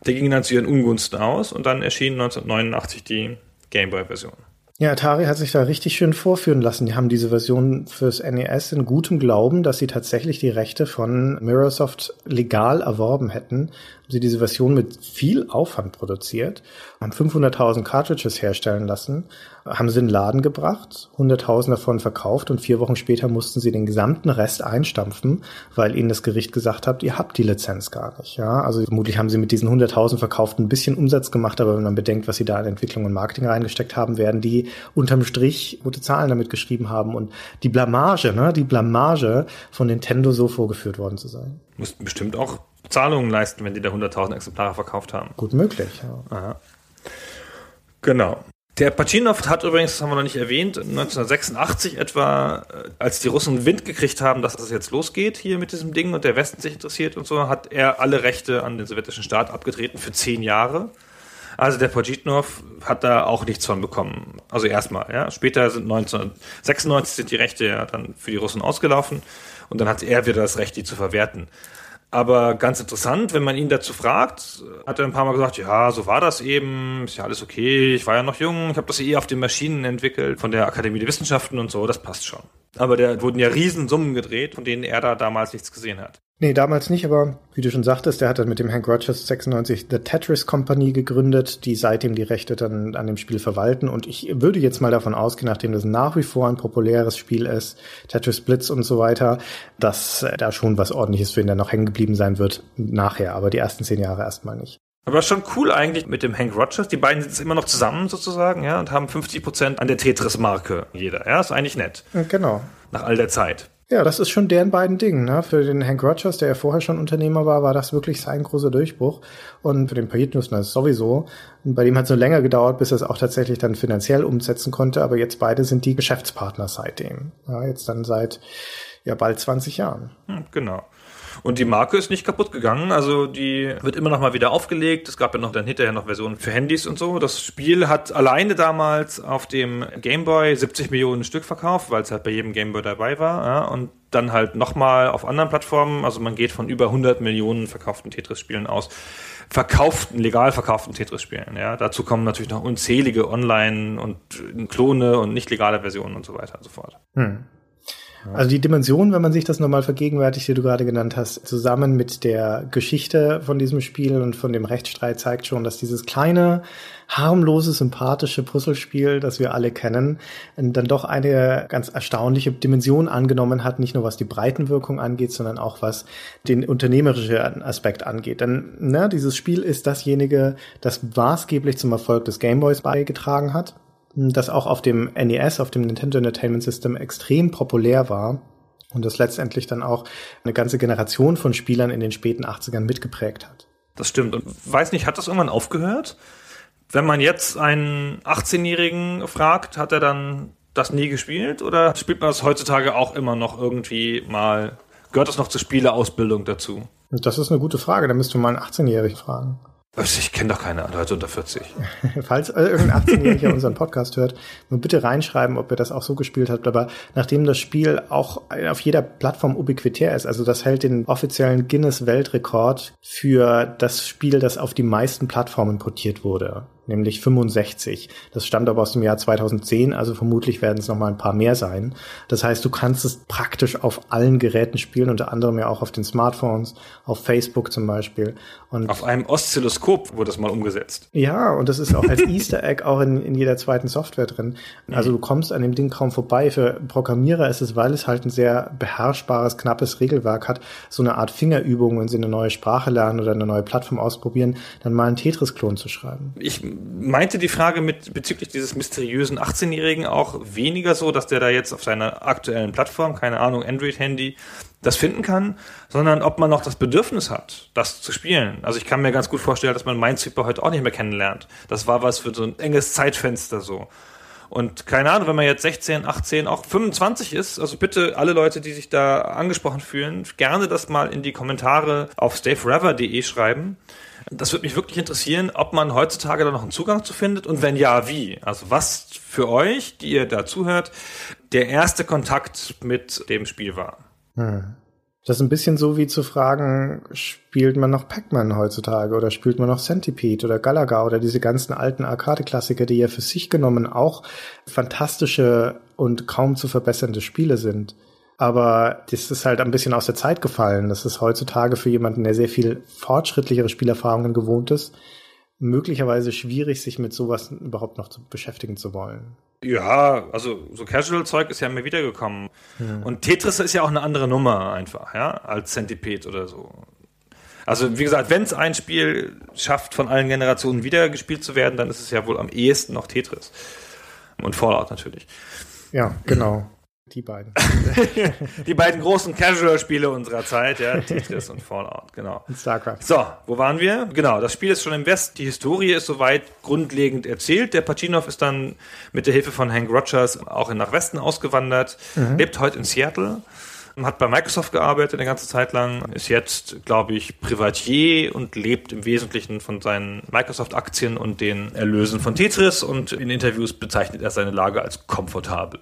Der ging dann zu ihren Ungunsten aus und dann erschien 1989 die Gameboy-Version. Ja, Atari hat sich da richtig schön vorführen lassen. Die haben diese Version fürs NES in gutem Glauben, dass sie tatsächlich die Rechte von MirrorSoft legal erworben hätten. Haben sie diese Version mit viel Aufwand produziert, haben 500.000 Cartridges herstellen lassen, haben sie in den Laden gebracht, 100.000 davon verkauft und 4 Wochen später mussten sie den gesamten Rest einstampfen, weil ihnen das Gericht gesagt hat, ihr habt die Lizenz gar nicht. Ja, also vermutlich haben sie mit diesen 100.000 verkauften ein bisschen Umsatz gemacht, aber wenn man bedenkt, was sie da in Entwicklung und Marketing reingesteckt haben, werden die unterm Strich gute Zahlen damit geschrieben haben und die Blamage, ne, die Blamage von Nintendo so vorgeführt worden zu sein. Mussten bestimmt auch Zahlungen leisten, wenn die da 100.000 Exemplare verkauft haben. Gut möglich, ja. Aha. Genau. Der Pajitnov hat übrigens, das haben wir noch nicht erwähnt, 1986 etwa, als die Russen Wind gekriegt haben, dass das jetzt losgeht hier mit diesem Ding und der Westen sich interessiert und so, hat er alle Rechte an den sowjetischen Staat abgetreten für 10 Jahre. Also der Pajitnov hat da auch nichts von bekommen. Also erstmal, ja. Später sind 1996 sind die Rechte ja dann für die Russen ausgelaufen und dann hat er wieder das Recht, die zu verwerten. Aber ganz interessant, wenn man ihn dazu fragt, hat er ein paar Mal gesagt, ja, so war das eben, ist ja alles okay, ich war ja noch jung, ich habe das auf den Maschinen entwickelt, von der Akademie der Wissenschaften und so, das passt schon. Aber da wurden ja Riesensummen gedreht, von denen er da damals nichts gesehen hat. Nee, damals nicht, aber wie du schon sagtest, der hat dann mit dem Henk Rogers 96 The Tetris Company gegründet, die seitdem die Rechte dann an dem Spiel verwalten. Und ich würde jetzt mal davon ausgehen, nachdem das nach wie vor ein populäres Spiel ist, Tetris Blitz und so weiter, dass da schon was Ordentliches für ihn dann noch hängen geblieben sein wird nachher, aber die ersten 10 Jahre erstmal nicht. Aber schon cool eigentlich mit dem Henk Rogers. Die beiden sitzen immer noch zusammen sozusagen, ja, und haben 50% an der Tetris-Marke jeder. Ja, ist eigentlich nett. Ja, genau. Nach all der Zeit. Ja, das ist schon deren beiden Dingen. Ne? Für den Henk Rogers, der ja vorher schon Unternehmer war, war das wirklich sein großer Durchbruch. Und für den Pajitnov, das sowieso. Und bei dem hat es nur länger gedauert, bis er es auch tatsächlich dann finanziell umsetzen konnte. Aber jetzt beide sind die Geschäftspartner seitdem. Ja, jetzt dann seit ja bald 20 Jahren. Genau. Und die Marke ist nicht kaputt gegangen, also die wird immer noch mal wieder aufgelegt. Es gab ja noch dann hinterher noch Versionen für Handys und so. Das Spiel hat alleine damals auf dem Game Boy 70 Millionen Stück verkauft, weil es halt bei jedem Game Boy dabei war. Ja, und dann halt nochmal auf anderen Plattformen, also man geht von über 100 Millionen verkauften Tetris-Spielen aus. Legal verkauften Tetris-Spielen. Ja. Dazu kommen natürlich noch unzählige Online- und Klone und nicht legale Versionen und so weiter und so fort. Hm. Also die Dimension, wenn man sich das nochmal vergegenwärtigt, die du gerade genannt hast, zusammen mit der Geschichte von diesem Spiel und von dem Rechtsstreit zeigt schon, dass dieses kleine, harmlose, sympathische Puzzlespiel, das wir alle kennen, dann doch eine ganz erstaunliche Dimension angenommen hat, nicht nur was die Breitenwirkung angeht, sondern auch was den unternehmerischen Aspekt angeht. Denn dieses Spiel ist dasjenige, das maßgeblich zum Erfolg des Game Boys beigetragen hat, das auch auf dem NES, auf dem Nintendo Entertainment System, extrem populär war und das letztendlich dann auch eine ganze Generation von Spielern in den späten 80ern mitgeprägt hat. Das stimmt. Und weiß nicht, hat das irgendwann aufgehört? Wenn man jetzt einen 18-Jährigen fragt, hat er dann das nie gespielt? Oder spielt man das heutzutage auch immer noch irgendwie mal? Gehört das noch zur Spieleausbildung dazu? Das ist eine gute Frage. Da müsste man einen 18-Jährigen fragen. Ich kenne doch keine Leute unter 40. Falls irgendein 18-Jähriger unseren Podcast hört, nur bitte reinschreiben, ob ihr das auch so gespielt habt. Aber nachdem das Spiel auch auf jeder Plattform ubiquitär ist, also das hält den offiziellen Guinness-Weltrekord für das Spiel, das auf die meisten Plattformen portiert wurde, nämlich 65. Das stammt aber aus dem Jahr 2010, also vermutlich werden es noch mal ein paar mehr sein. Das heißt, du kannst es praktisch auf allen Geräten spielen, unter anderem ja auch auf den Smartphones, auf Facebook zum Beispiel. Und auf einem Oszilloskop wurde das mal umgesetzt. Ja, und das ist auch als Easter Egg auch in jeder zweiten Software drin. Also du kommst an dem Ding kaum vorbei. Für Programmierer ist es, weil es halt ein sehr beherrschbares, knappes Regelwerk hat, so eine Art Fingerübung, wenn sie eine neue Sprache lernen oder eine neue Plattform ausprobieren, dann mal einen Tetris-Klon zu schreiben. Ich meinte die Frage bezüglich dieses mysteriösen 18-Jährigen auch weniger so, dass der da jetzt auf seiner aktuellen Plattform, keine Ahnung, Android-Handy, das finden kann, sondern ob man noch das Bedürfnis hat, das zu spielen. Also ich kann mir ganz gut vorstellen, dass man Minesweeper heute auch nicht mehr kennenlernt. Das war was für so ein enges Zeitfenster so. Und keine Ahnung, wenn man jetzt 16, 18, auch 25 ist, also bitte alle Leute, die sich da angesprochen fühlen, gerne das mal in die Kommentare auf stayforever.de schreiben. Das würde mich wirklich interessieren, ob man heutzutage da noch einen Zugang zu findet und wenn ja, wie. Also was für euch, die ihr da zuhört, der erste Kontakt mit dem Spiel war. Hm. Das ist ein bisschen so wie zu fragen, spielt man noch Pac-Man heutzutage oder spielt man noch Centipede oder Galaga oder diese ganzen alten Arcade-Klassiker, die ja für sich genommen auch fantastische und kaum zu verbessernde Spiele sind. Aber das ist halt ein bisschen aus der Zeit gefallen. Das ist heutzutage für jemanden, der sehr viel fortschrittlichere Spielerfahrungen gewohnt ist, möglicherweise schwierig, sich mit sowas überhaupt noch beschäftigen zu wollen. Ja, also so Casual-Zeug ist ja immer wiedergekommen. Ja. Und Tetris ist ja auch eine andere Nummer einfach, ja, als Centipede oder so. Also wie gesagt, wenn es ein Spiel schafft, von allen Generationen wieder gespielt zu werden, dann ist es ja wohl am ehesten noch Tetris. Und Fallout natürlich. Ja, genau. Die beiden. Die beiden großen Casual-Spiele unserer Zeit, ja, Tetris und Fallout, genau. Und StarCraft. So, wo waren wir? Genau, das Spiel ist schon im West, die Historie ist soweit grundlegend erzählt. Der Pajitnov ist dann mit der Hilfe von Henk Rogers auch nach Westen ausgewandert, lebt heute in Seattle, hat bei Microsoft gearbeitet eine ganze Zeit lang, ist jetzt, glaube ich, Privatier und lebt im Wesentlichen von seinen Microsoft-Aktien und den Erlösen von Tetris und in Interviews bezeichnet er seine Lage als komfortabel.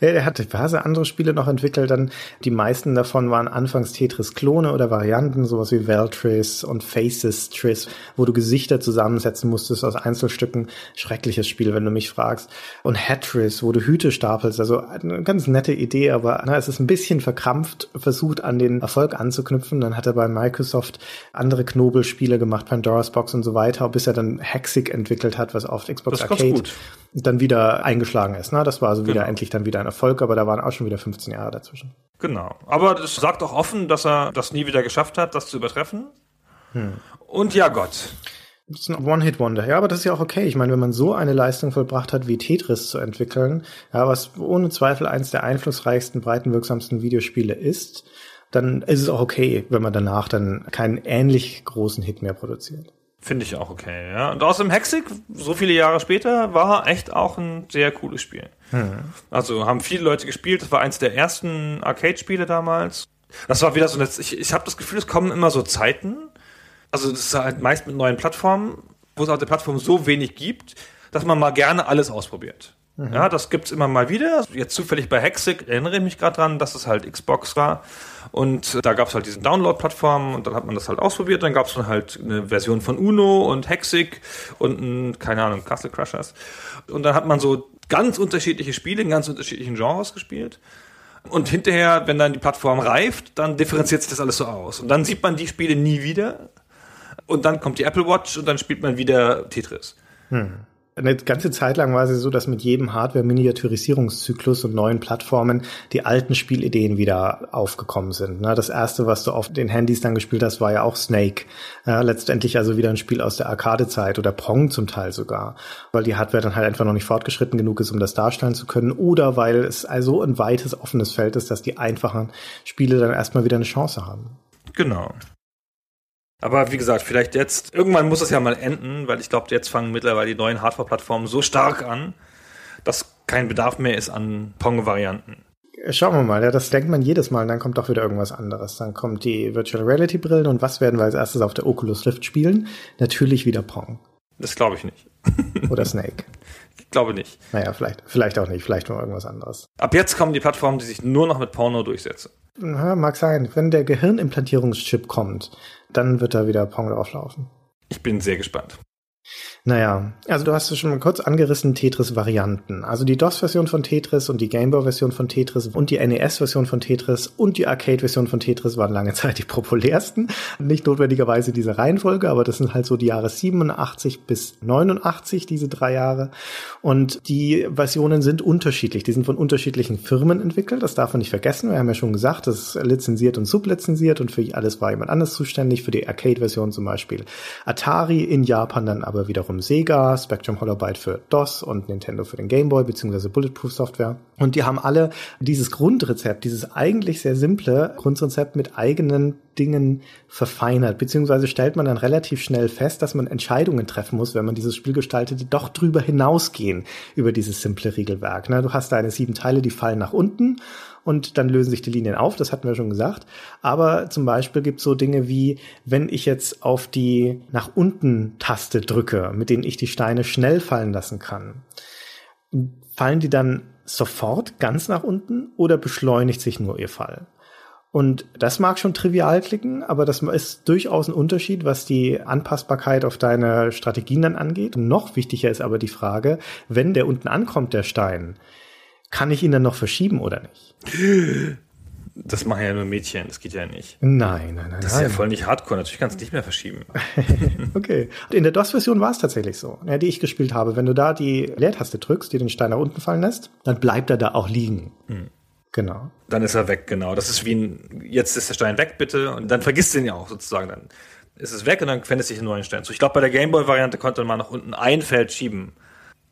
Er hat diverse andere Spiele noch entwickelt, dann die meisten davon waren anfangs Tetris-Klone oder Varianten, sowas wie Veltris und Faces-Tris, wo du Gesichter zusammensetzen musstest aus Einzelstücken. Schreckliches Spiel, wenn du mich fragst. Und Hat-Tris, wo du Hüte stapelst, also eine ganz nette Idee, aber es ist ein bisschen verkrampft, versucht an den Erfolg anzuknüpfen. Dann hat er bei Microsoft andere Knobelspiele gemacht, Pandora's Box und so weiter, bis er dann Hexic entwickelt hat, was auf Xbox Arcade dann wieder eingeschlagen ist. Na, das war also wieder endlich dann wieder ein Erfolg, aber da waren auch schon wieder 15 Jahre dazwischen. Genau, aber das sagt auch offen, dass er das nie wieder geschafft hat, das zu übertreffen. Und ja Gott. Das ist ein One-Hit-Wonder, ja, aber das ist ja auch okay. Ich meine, wenn man so eine Leistung vollbracht hat, wie Tetris zu entwickeln, ja, was ohne Zweifel eins der einflussreichsten, breitenwirksamsten Videospiele ist, dann ist es auch okay, wenn man danach dann keinen ähnlich großen Hit mehr produziert. Finde ich auch okay, ja. Und außerdem Hexic, so viele Jahre später, war echt auch ein sehr cooles Spiel. Mhm. Also haben viele Leute gespielt. Das war eins der ersten Arcade-Spiele damals. Das war wieder so, ich habe das Gefühl, es kommen immer so Zeiten. Also das ist halt meist mit neuen Plattformen, wo es auf der Plattform so wenig gibt, dass man mal gerne alles ausprobiert. Mhm. Ja, das gibt's immer mal wieder. Jetzt zufällig bei Hexic erinnere ich mich gerade dran, dass es halt Xbox war. Und da gab's halt diesen Download-Plattformen und dann hat man das halt ausprobiert. Dann gab's dann halt eine Version von Uno und Hexic und Castle Crushers. Und dann hat man so ganz unterschiedliche Spiele in ganz unterschiedlichen Genres gespielt. Und hinterher, wenn dann die Plattform reift, dann differenziert sich das alles so aus. Und dann sieht man die Spiele nie wieder. Und dann kommt die Apple Watch und dann spielt man wieder Tetris. Hm. Eine ganze Zeit lang war es so, dass mit jedem Hardware-Miniaturisierungszyklus und neuen Plattformen die alten Spielideen wieder aufgekommen sind. Das erste, was du auf den Handys dann gespielt hast, war ja auch Snake. Letztendlich also wieder ein Spiel aus der Arcade-Zeit oder Pong zum Teil sogar, weil die Hardware dann halt einfach noch nicht fortgeschritten genug ist, um das darstellen zu können oder weil es also ein weites, offenes Feld ist, dass die einfachen Spiele dann erstmal wieder eine Chance haben. Genau. Aber wie gesagt, vielleicht jetzt, irgendwann muss es ja mal enden, weil ich glaube, jetzt fangen mittlerweile die neuen Hardware-Plattformen so stark an, dass kein Bedarf mehr ist an Pong-Varianten. Schauen wir mal, ja, das denkt man jedes Mal und dann kommt doch wieder irgendwas anderes. Dann kommt die Virtual Reality-Brillen und was werden wir als erstes auf der Oculus Rift spielen? Natürlich wieder Pong. Das glaube ich nicht. Oder Snake. Ich glaube nicht. Naja, vielleicht auch nicht, vielleicht nur irgendwas anderes. Ab jetzt kommen die Plattformen, die sich nur noch mit Porno durchsetzen. Ja, mag sein. Wenn der Gehirnimplantierungschip kommt, dann wird da wieder Pong drauflaufen. Ich bin sehr gespannt. Naja, also du hast es schon mal kurz angerissen, Tetris-Varianten. Also die DOS-Version von Tetris und die Game Boy-Version von Tetris und die NES-Version von Tetris und die Arcade-Version von Tetris waren lange Zeit die populärsten. Nicht notwendigerweise diese Reihenfolge, aber das sind halt so die Jahre 87 bis 89, diese 3 Jahre. Und die Versionen sind unterschiedlich. Die sind von unterschiedlichen Firmen entwickelt. Das darf man nicht vergessen. Wir haben ja schon gesagt, das ist lizenziert und sublizenziert und für alles war jemand anders zuständig. Für die Arcade-Version zum Beispiel Atari, in Japan dann aber wiederum Sega, Spectrum Holobyte für DOS und Nintendo für den Game Boy bzw. Bulletproof Software. Und die haben alle dieses Grundrezept, dieses eigentlich sehr simple Grundrezept mit eigenen Dingen verfeinert, beziehungsweise stellt man dann relativ schnell fest, dass man Entscheidungen treffen muss, wenn man dieses Spiel gestaltet, die doch drüber hinausgehen, über dieses simple Regelwerk. Du hast deine 7 Teile, die fallen nach unten und dann lösen sich die Linien auf, das hatten wir schon gesagt. Aber zum Beispiel gibt es so Dinge wie, wenn ich jetzt auf die Nach-Unten-Taste drücke, mit denen ich die Steine schnell fallen lassen kann, fallen die dann sofort ganz nach unten oder beschleunigt sich nur ihr Fall? Und das mag schon trivial klicken, aber das ist durchaus ein Unterschied, was die Anpassbarkeit auf deine Strategien dann angeht. Noch wichtiger ist aber die Frage, wenn der unten ankommt, der Stein, kann ich ihn dann noch verschieben oder nicht? Das machen ja nur Mädchen, das geht ja nicht. Nein. Das ist ja voll nicht hardcore, natürlich kannst du nicht mehr verschieben. Okay. In der DOS-Version war es tatsächlich so, ja, die ich gespielt habe. Wenn du da die Leertaste drückst, die den Stein nach unten fallen lässt, dann bleibt er da auch liegen. Hm. Genau. Dann ist er weg, genau. Das ist wie jetzt ist der Stein weg, bitte. Und dann vergisst du ihn ja auch sozusagen. Dann ist es weg und dann findet sich einen neuen Stein. So, ich glaube, bei der Gameboy-Variante konnte man nach unten ein Feld schieben.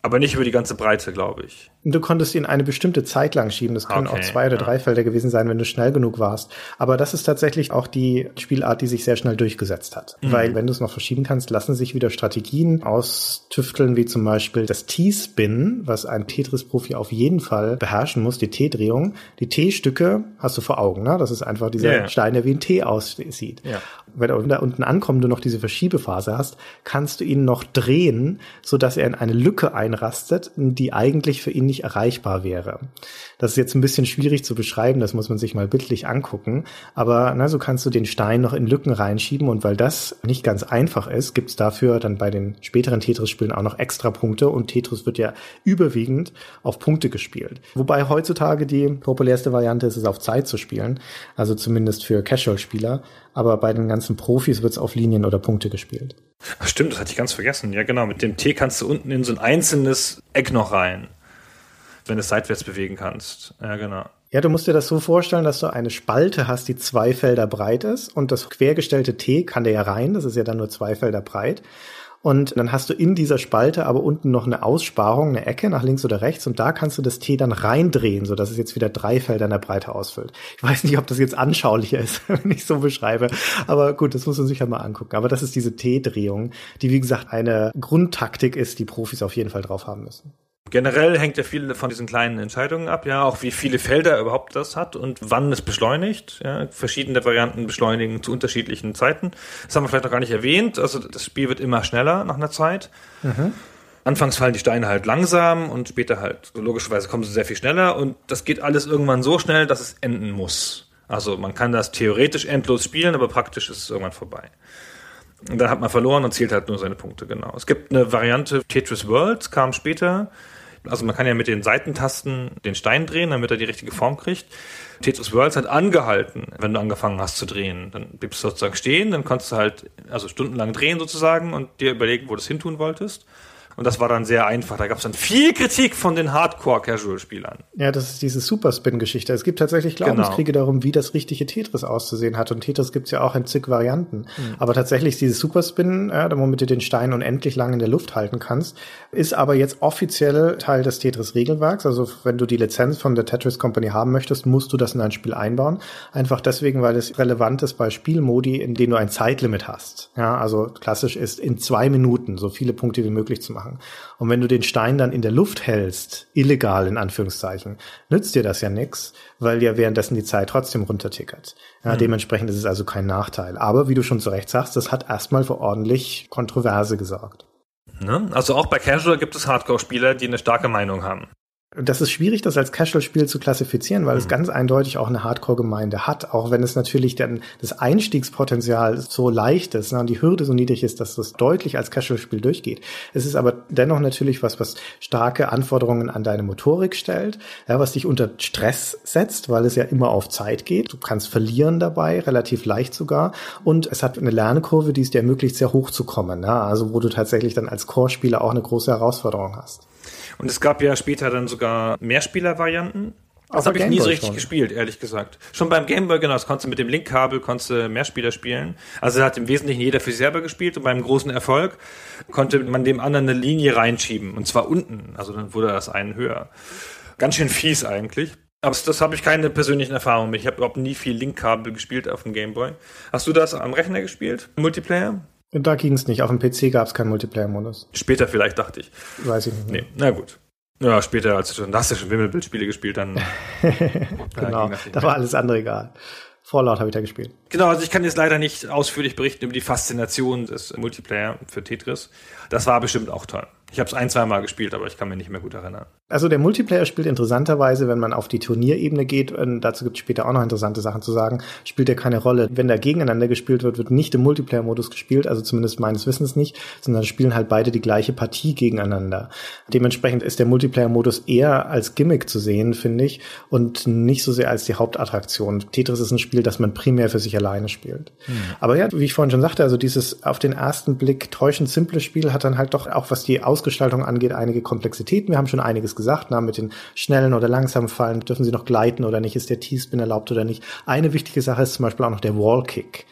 Aber nicht über die ganze Breite, glaube ich. Du konntest ihn eine bestimmte Zeit lang schieben. Das können auch 2 oder 3 Felder gewesen sein, wenn du schnell genug warst. Aber das ist tatsächlich auch die Spielart, die sich sehr schnell durchgesetzt hat. Mhm. Weil wenn du es noch verschieben kannst, lassen sich wieder Strategien austüfteln, wie zum Beispiel das T-Spin, was ein Tetris-Profi auf jeden Fall beherrschen muss, die T-Drehung. Die T-Stücke hast du vor Augen, ne? Das ist einfach dieser Stein, der wie ein T aussieht. Ja. Wenn du da unten ankommst, du noch diese Verschiebephase hast, kannst du ihn noch drehen, sodass er in eine Lücke einrastet, die eigentlich für ihn nicht erreichbar wäre. Das ist jetzt ein bisschen schwierig zu beschreiben, das muss man sich mal bildlich angucken, aber so kannst du den Stein noch in Lücken reinschieben und weil das nicht ganz einfach ist, gibt's dafür dann bei den späteren Tetris-Spielen auch noch extra Punkte und Tetris wird ja überwiegend auf Punkte gespielt. Wobei heutzutage die populärste Variante ist, es auf Zeit zu spielen, also zumindest für Casual-Spieler, aber bei den ganzen Profis wird's auf Linien oder Punkte gespielt. Ach stimmt, das hatte ich ganz vergessen. Ja genau, mit dem T kannst du unten in so ein einzelnes Eck noch rein, wenn du es seitwärts bewegen kannst. Ja, genau. Ja, du musst dir das so vorstellen, dass du eine Spalte hast, die 2 Felder breit ist und das quergestellte T kann da ja rein, das ist ja dann nur 2 Felder breit. Und dann hast du in dieser Spalte aber unten noch eine Aussparung, eine Ecke nach links oder rechts, und da kannst du das T dann reindrehen, sodass es jetzt wieder 3 Felder in der Breite ausfüllt. Ich weiß nicht, ob das jetzt anschaulicher ist, wenn ich so beschreibe, aber gut, das muss man sich halt mal angucken. Aber das ist diese T-Drehung, die wie gesagt eine Grundtaktik ist, die Profis auf jeden Fall drauf haben müssen. Generell hängt ja viel von diesen kleinen Entscheidungen ab, ja, auch wie viele Felder überhaupt das hat und wann es beschleunigt. Ja, verschiedene Varianten beschleunigen zu unterschiedlichen Zeiten. Das haben wir vielleicht noch gar nicht erwähnt. Also das Spiel wird immer schneller nach einer Zeit. Mhm. Anfangs fallen die Steine halt langsam und später halt, logischerweise kommen sie sehr viel schneller, und das geht alles irgendwann so schnell, dass es enden muss. Also man kann das theoretisch endlos spielen, aber praktisch ist es irgendwann vorbei. Und dann hat man verloren und zählt halt nur seine Punkte, genau. Es gibt eine Variante, Tetris World, kam später. Also man kann ja mit den Seitentasten den Stein drehen, damit er die richtige Form kriegt. Tetris Worlds hat angehalten, wenn du angefangen hast zu drehen. Dann bliebst du sozusagen stehen, dann konntest du halt also stundenlang drehen sozusagen und dir überlegen, wo du es hintun wolltest. Und das war dann sehr einfach. Da gab es dann viel Kritik von den Hardcore-Casual-Spielern. Ja, das ist diese Superspin-Geschichte. Es gibt tatsächlich Glaubenskriege darum, wie das richtige Tetris auszusehen hat. Und Tetris gibt's ja auch in zig Varianten. Mhm. Aber tatsächlich dieses Superspin, womit du den Stein unendlich lang in der Luft halten kannst, ist aber jetzt offiziell Teil des Tetris-Regelwerks. Also wenn du die Lizenz von der Tetris Company haben möchtest, musst du das in dein Spiel einbauen. Einfach deswegen, weil es relevant ist bei Spielmodi, in denen du ein Zeitlimit hast. Ja, also klassisch ist in 2 Minuten so viele Punkte wie möglich zu machen. Und wenn du den Stein dann in der Luft hältst, illegal in Anführungszeichen, nützt dir das ja nichts, weil ja währenddessen die Zeit trotzdem runtertickert. Ja, dementsprechend ist es also kein Nachteil. Aber wie du schon zu Recht sagst, das hat erstmal für ordentlich Kontroverse gesorgt. Ne? Also auch bei Casual gibt es Hardcore-Spieler, die eine starke Meinung haben. Das ist schwierig, das als Casual-Spiel zu klassifizieren, weil es ganz eindeutig auch eine Hardcore-Gemeinde hat, auch wenn es natürlich dann das Einstiegspotenzial so leicht ist, ne, und die Hürde so niedrig ist, dass das deutlich als Casual-Spiel durchgeht. Es ist aber dennoch natürlich was starke Anforderungen an deine Motorik stellt, ja, was dich unter Stress setzt, weil es ja immer auf Zeit geht. Du kannst verlieren dabei, relativ leicht sogar. Und es hat eine Lernkurve, die es dir ermöglicht, sehr hoch zu kommen, ne? Also wo du tatsächlich dann als Core-Spieler auch eine große Herausforderung hast. Und es gab ja später dann sogar Mehrspieler-Varianten. Das habe ich nie so richtig gespielt, ehrlich gesagt. Schon beim Game Boy, genau, das konntest du mit dem Linkkabel, konntest du Mehrspieler spielen. Also da hat im Wesentlichen jeder für sich selber gespielt, und beim großen Erfolg konnte man dem anderen eine Linie reinschieben. Und zwar unten, also dann wurde das einen höher. Ganz schön fies eigentlich. Aber das habe ich keine persönlichen Erfahrungen mit. Ich habe überhaupt nie viel Linkkabel gespielt auf dem Game Boy. Hast du das am Rechner gespielt, Multiplayer? Da ging es nicht. Auf dem PC gab es keinen Multiplayer-Modus. Später vielleicht, dachte ich. Weiß ich nicht. Nee, na gut. Ja, später, als du schon Wimmelbildspiele gespielt, dann... Genau, da war alles andere egal. Fallout habe ich da gespielt. Genau, also ich kann jetzt leider nicht ausführlich berichten über die Faszination des Multiplayer für Tetris. Das war bestimmt auch toll. Ich habe es 1-2 Mal gespielt, aber ich kann mich nicht mehr gut erinnern. Also der Multiplayer spielt interessanterweise, wenn man auf die Turnierebene geht, und dazu gibt es später auch noch interessante Sachen zu sagen, spielt er keine Rolle. Wenn da gegeneinander gespielt wird, wird nicht im Multiplayer-Modus gespielt, also zumindest meines Wissens nicht, sondern spielen halt beide die gleiche Partie gegeneinander. Dementsprechend ist der Multiplayer-Modus eher als Gimmick zu sehen, finde ich, und nicht so sehr als die Hauptattraktion. Tetris ist ein Spiel, das man primär für sich alleine spielt. Mhm. Aber ja, wie ich vorhin schon sagte, also dieses auf den ersten Blick täuschend simple Spiel hat dann halt doch auch, was die Ausgestaltung angeht, einige Komplexitäten. Wir haben schon einiges gesagt, na, mit den schnellen oder langsamen Fallen, dürfen sie noch gleiten oder nicht, ist der T-Spin erlaubt oder nicht. Eine wichtige Sache ist zum Beispiel auch noch der Wallkick.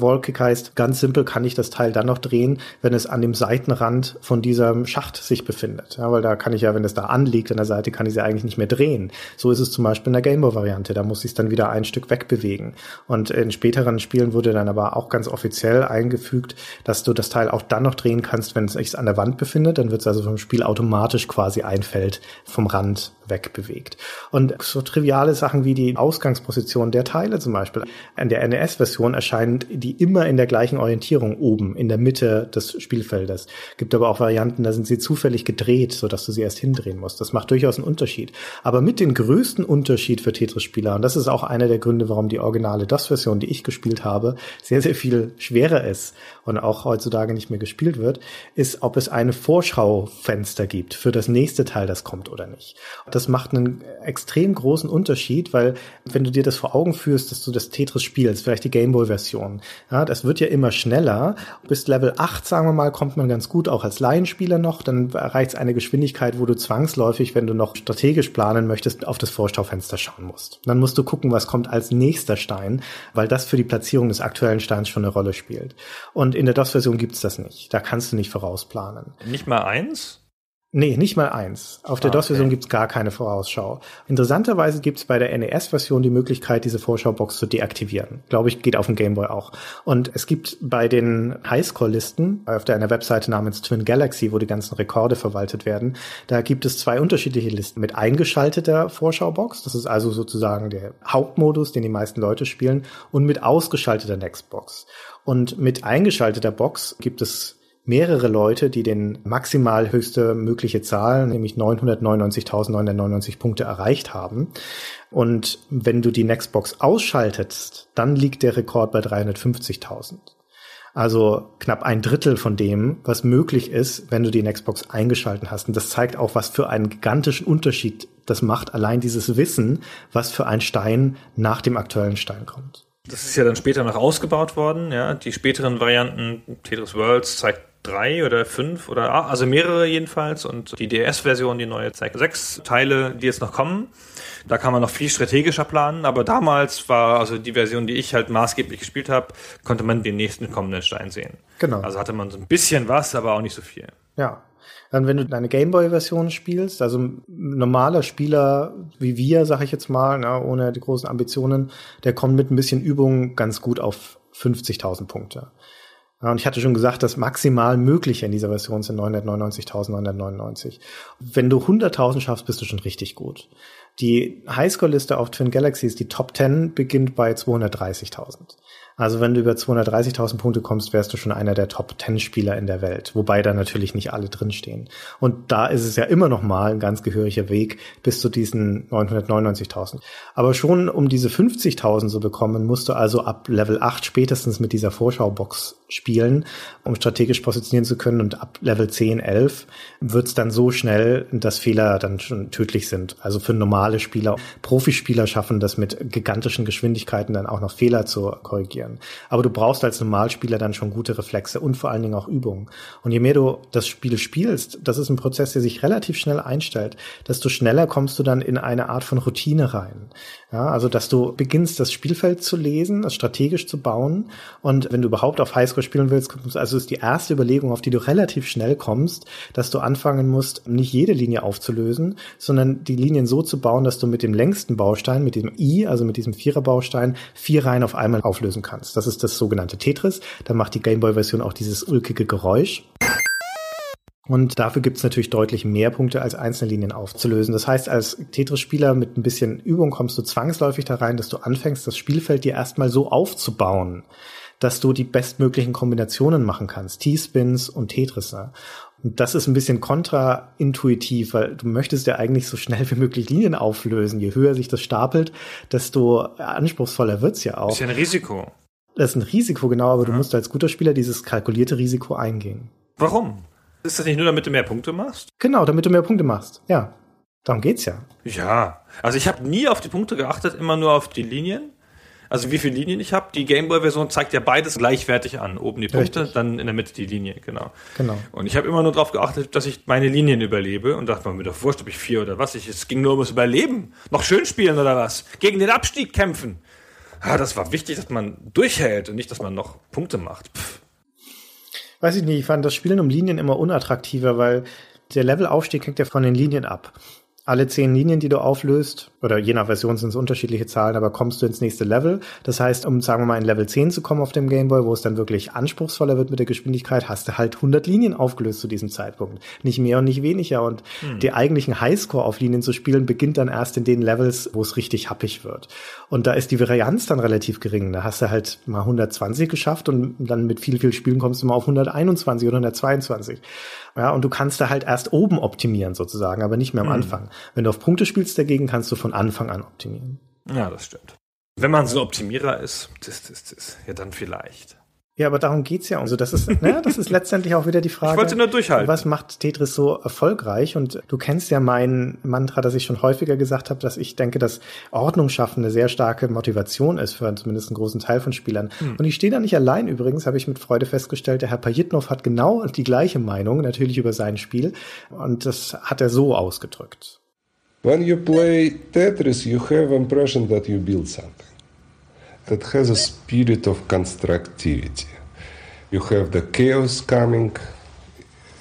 Wallkick heißt, ganz simpel kann ich das Teil dann noch drehen, wenn es an dem Seitenrand von diesem Schacht sich befindet. Ja, weil da kann ich ja, wenn es da anliegt an der Seite, kann ich sie eigentlich nicht mehr drehen. So ist es zum Beispiel in der Gameboy-Variante. Da muss ich es dann wieder ein Stück wegbewegen. Und in späteren Spielen wurde dann aber auch ganz offiziell eingefügt, dass du das Teil auch dann noch drehen kannst, wenn es sich an der Wand befindet. Dann wird es also vom Spiel automatisch quasi ein Feld vom Rand wegbewegt. Und so triviale Sachen wie die Ausgangsposition der Teile zum Beispiel. In der NES-Version erscheint die immer in der gleichen Orientierung oben, in der Mitte des Spielfeldes. Gibt aber auch Varianten, da sind sie zufällig gedreht, sodass du sie erst hindrehen musst. Das macht durchaus einen Unterschied. Aber mit dem größten Unterschied für Tetris-Spieler, und das ist auch einer der Gründe, warum die originale DOS-Version, die ich gespielt habe, sehr, sehr viel schwerer ist und auch heutzutage nicht mehr gespielt wird, ist, ob es eine Vorschaufenster gibt für das nächste Teil, das kommt oder nicht. Das macht einen extrem großen Unterschied, weil wenn du dir das vor Augen führst, dass du das Tetris spielst, vielleicht die Gameboy-Version, Ja, das wird ja immer schneller. Bis Level 8, sagen wir mal, kommt man ganz gut, auch als Laienspieler noch. Dann erreicht es eine Geschwindigkeit, wo du zwangsläufig, wenn du noch strategisch planen möchtest, auf das Vorstaufenster schauen musst. Dann musst du gucken, was kommt als nächster Stein, weil das für die Platzierung des aktuellen Steins schon eine Rolle spielt. Und in der DOS-Version gibt's das nicht. Da kannst du nicht vorausplanen. Nicht mal eins? Nee, nicht mal eins. Auf der DOS-Version gibt's gar keine Vorausschau. Interessanterweise gibt's bei der NES-Version die Möglichkeit, diese Vorschaubox zu deaktivieren. Glaube ich, geht auf dem Game Boy auch. Und es gibt bei den Highscore-Listen, auf der einer Webseite namens Twin Galaxy, wo die ganzen Rekorde verwaltet werden, da gibt es zwei unterschiedliche Listen mit eingeschalteter Vorschaubox, das ist also sozusagen der Hauptmodus, den die meisten Leute spielen, und mit ausgeschalteter Nextbox. Und mit eingeschalteter Box gibt es mehrere Leute, die den maximal höchste mögliche Zahl, nämlich 999.999 Punkte erreicht haben. Und wenn du die Nextbox ausschaltest, dann liegt der Rekord bei 350.000. Also knapp ein Drittel von dem, was möglich ist, wenn du die Nextbox eingeschaltet hast. Und das zeigt auch, was für einen gigantischen Unterschied das macht, allein dieses Wissen, was für ein Stein nach dem aktuellen Stein kommt. Das ist ja dann später noch ausgebaut worden, ja. Die späteren Varianten, Tetris Worlds zeigt 3 oder 5 oder 8, also mehrere jedenfalls, und die DS-Version, die neue, zeigt 6 Teile, die jetzt noch kommen. Da kann man noch viel strategischer planen, aber damals war, also die Version, die ich halt maßgeblich gespielt habe, konnte man den nächsten kommenden Stein sehen. Genau. Also hatte man so ein bisschen was, aber auch nicht so viel. Ja. Dann, wenn du deine Gameboy-Version spielst, also normaler Spieler wie wir, sag ich jetzt mal, na, ohne die großen Ambitionen, der kommt mit ein bisschen Übung ganz gut auf 50.000 Punkte. Ja, und ich hatte schon gesagt, das maximal mögliche in dieser Version sind 999.999. Wenn du 100.000 schaffst, bist du schon richtig gut. Die Highscore-Liste auf Twin Galaxies, die Top 10, beginnt bei 230.000. Also wenn du über 230.000 Punkte kommst, wärst du schon einer der Top-10-Spieler in der Welt. Wobei da natürlich nicht alle drinstehen. Und da ist es ja immer noch mal ein ganz gehöriger Weg bis zu diesen 999.000. Aber schon um diese 50.000 zu bekommen, musst du also ab Level 8 spätestens mit dieser Vorschaubox spielen, um strategisch positionieren zu können. Und ab Level 10, 11 wird's dann so schnell, dass Fehler dann schon tödlich sind. Also für normale Spieler, Profispieler schaffen das mit gigantischen Geschwindigkeiten dann auch noch Fehler zu korrigieren. Aber du brauchst als Normalspieler dann schon gute Reflexe und vor allen Dingen auch Übungen. Und je mehr du das Spiel spielst, das ist ein Prozess, der sich relativ schnell einstellt, desto schneller kommst du dann in eine Art von Routine rein. Ja, also dass du beginnst, das Spielfeld zu lesen, es strategisch zu bauen, und wenn du überhaupt auf Highscore spielen willst, also ist die erste Überlegung, auf die du relativ schnell kommst, dass du anfangen musst, nicht jede Linie aufzulösen, sondern die Linien so zu bauen, dass du mit dem längsten Baustein, mit dem I, also mit diesem Viererbaustein, 4 Reihen auf einmal auflösen kannst. Das ist das sogenannte Tetris. Da macht die Gameboy-Version auch dieses ulkige Geräusch. Und dafür gibt's natürlich deutlich mehr Punkte als einzelne Linien aufzulösen. Das heißt, als Tetris-Spieler mit ein bisschen Übung kommst du zwangsläufig da rein, dass du anfängst, das Spielfeld dir erstmal so aufzubauen, dass du die bestmöglichen Kombinationen machen kannst. T-Spins und Tetris. Und das ist ein bisschen kontraintuitiv, weil du möchtest ja eigentlich so schnell wie möglich Linien auflösen. Je höher sich das stapelt, desto anspruchsvoller wird's ja auch. Das ist ja ein Risiko. Das ist ein Risiko, genau, aber ja, du musst als guter Spieler dieses kalkulierte Risiko eingehen. Warum? Ist das nicht nur, damit du mehr Punkte machst? Genau, damit du mehr Punkte machst, ja. Darum geht's ja. Ja, also ich habe nie auf die Punkte geachtet, immer nur auf die Linien. Also wie viele Linien ich habe. Die Gameboy-Version zeigt ja beides gleichwertig an. Oben die Punkte, richtig, dann in der Mitte die Linie, genau. Und ich habe immer nur darauf geachtet, dass ich meine Linien überlebe und dachte mir doch wurscht, ob ich 4 oder was. Es ging nur ums Überleben. Noch schön spielen oder was? Gegen den Abstieg kämpfen. Ah, das war wichtig, dass man durchhält und nicht, dass man noch Punkte macht. Pff. Weiß ich nicht, ich fand das Spielen um Linien immer unattraktiver, weil der Levelaufstieg hängt ja von den Linien ab. Alle 10 Linien, die du auflöst, oder je nach Version sind es unterschiedliche Zahlen, aber kommst du ins nächste Level. Das heißt, um, sagen wir mal, in Level 10 zu kommen auf dem Game Boy, wo es dann wirklich anspruchsvoller wird mit der Geschwindigkeit, hast du halt 100 Linien aufgelöst zu diesem Zeitpunkt. Nicht mehr und nicht weniger. Und die eigentlichen Highscore auf Linien zu spielen, beginnt dann erst in den Levels, wo es richtig happig wird. Und da ist die Varianz dann relativ gering. Da hast du halt mal 120 geschafft und dann mit viel, viel Spielen kommst du mal auf 121 oder 122. Ja, und du kannst da halt erst oben optimieren sozusagen, aber nicht mehr am Anfang. Wenn du auf Punkte spielst dagegen, kannst du von Anfang an optimieren. Ja, das stimmt. Wenn man so ein Optimierer ist, ja dann vielleicht. Ja, aber darum geht's ja. Also das ist, ne, das ist letztendlich auch wieder die Frage. Ich wollte nur durchhalten. Was macht Tetris so erfolgreich? Und du kennst ja mein Mantra, das ich schon häufiger gesagt habe, dass ich denke, dass Ordnung schaffen eine sehr starke Motivation ist für zumindest einen großen Teil von Spielern. Und ich stehe da nicht allein übrigens, habe ich mit Freude festgestellt. Der Herr Pajitnov hat genau die gleiche Meinung, natürlich über sein Spiel. Und das hat er so ausgedrückt. When you play Tetris, you have impression that you build something. That has a spirit of constructivity. You have the chaos coming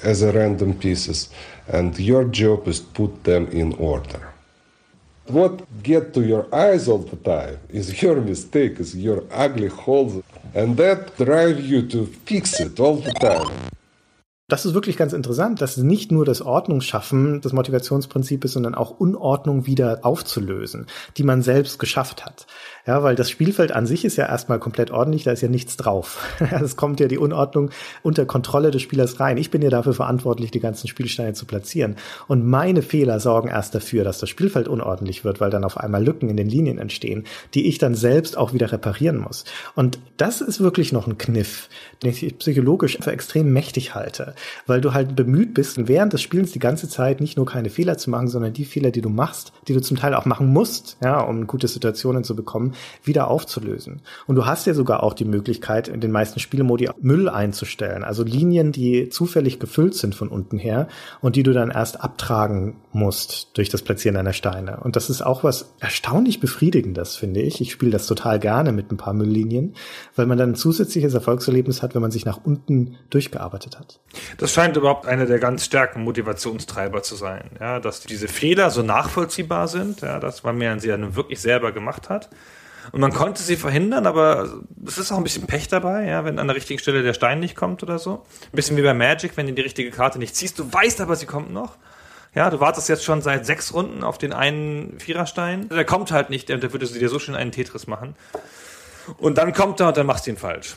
as a random pieces, and your job is to put them in order. What gets to your eyes all the time is your mistake, is your ugly holes, and that drives you to fix it all the time. Das ist wirklich ganz interessant, dass nicht nur das Ordnungsschaffen das Motivationsprinzip ist, sondern auch Unordnung wieder aufzulösen, die man selbst geschafft hat. Ja, weil das Spielfeld an sich ist ja erstmal komplett ordentlich, da ist ja nichts drauf. Es kommt ja die Unordnung unter Kontrolle des Spielers rein. Ich bin ja dafür verantwortlich, die ganzen Spielsteine zu platzieren. Und meine Fehler sorgen erst dafür, dass das Spielfeld unordentlich wird, weil dann auf einmal Lücken in den Linien entstehen, die ich dann selbst auch wieder reparieren muss. Und das ist wirklich noch ein Kniff, den ich psychologisch für extrem mächtig halte. Weil du halt bemüht bist, während des Spielens die ganze Zeit nicht nur keine Fehler zu machen, sondern die Fehler, die du machst, die du zum Teil auch machen musst, ja, um gute Situationen zu bekommen, wieder aufzulösen. Und du hast ja sogar auch die Möglichkeit, in den meisten Spielemodi Müll einzustellen, also Linien, die zufällig gefüllt sind von unten her und die du dann erst abtragen musst durch das Platzieren deiner Steine. Und das ist auch was erstaunlich Befriedigendes, finde ich. Ich spiele das total gerne mit ein paar Mülllinien, weil man dann ein zusätzliches Erfolgserlebnis hat, wenn man sich nach unten durchgearbeitet hat. Das scheint überhaupt einer der ganz starken Motivationstreiber zu sein, ja, dass diese Fehler so nachvollziehbar sind, ja, dass man sie dann wirklich selber gemacht hat. Und man konnte sie verhindern, aber es ist auch ein bisschen Pech dabei, ja, wenn an der richtigen Stelle der Stein nicht kommt oder so. Ein bisschen wie bei Magic, wenn du die richtige Karte nicht ziehst, du weißt aber, sie kommt noch. Ja, du wartest jetzt schon seit 6 Runden auf den einen Viererstein. Der kommt halt nicht, der würde dir so schön einen Tetris machen. Und dann kommt er und dann machst du ihn falsch.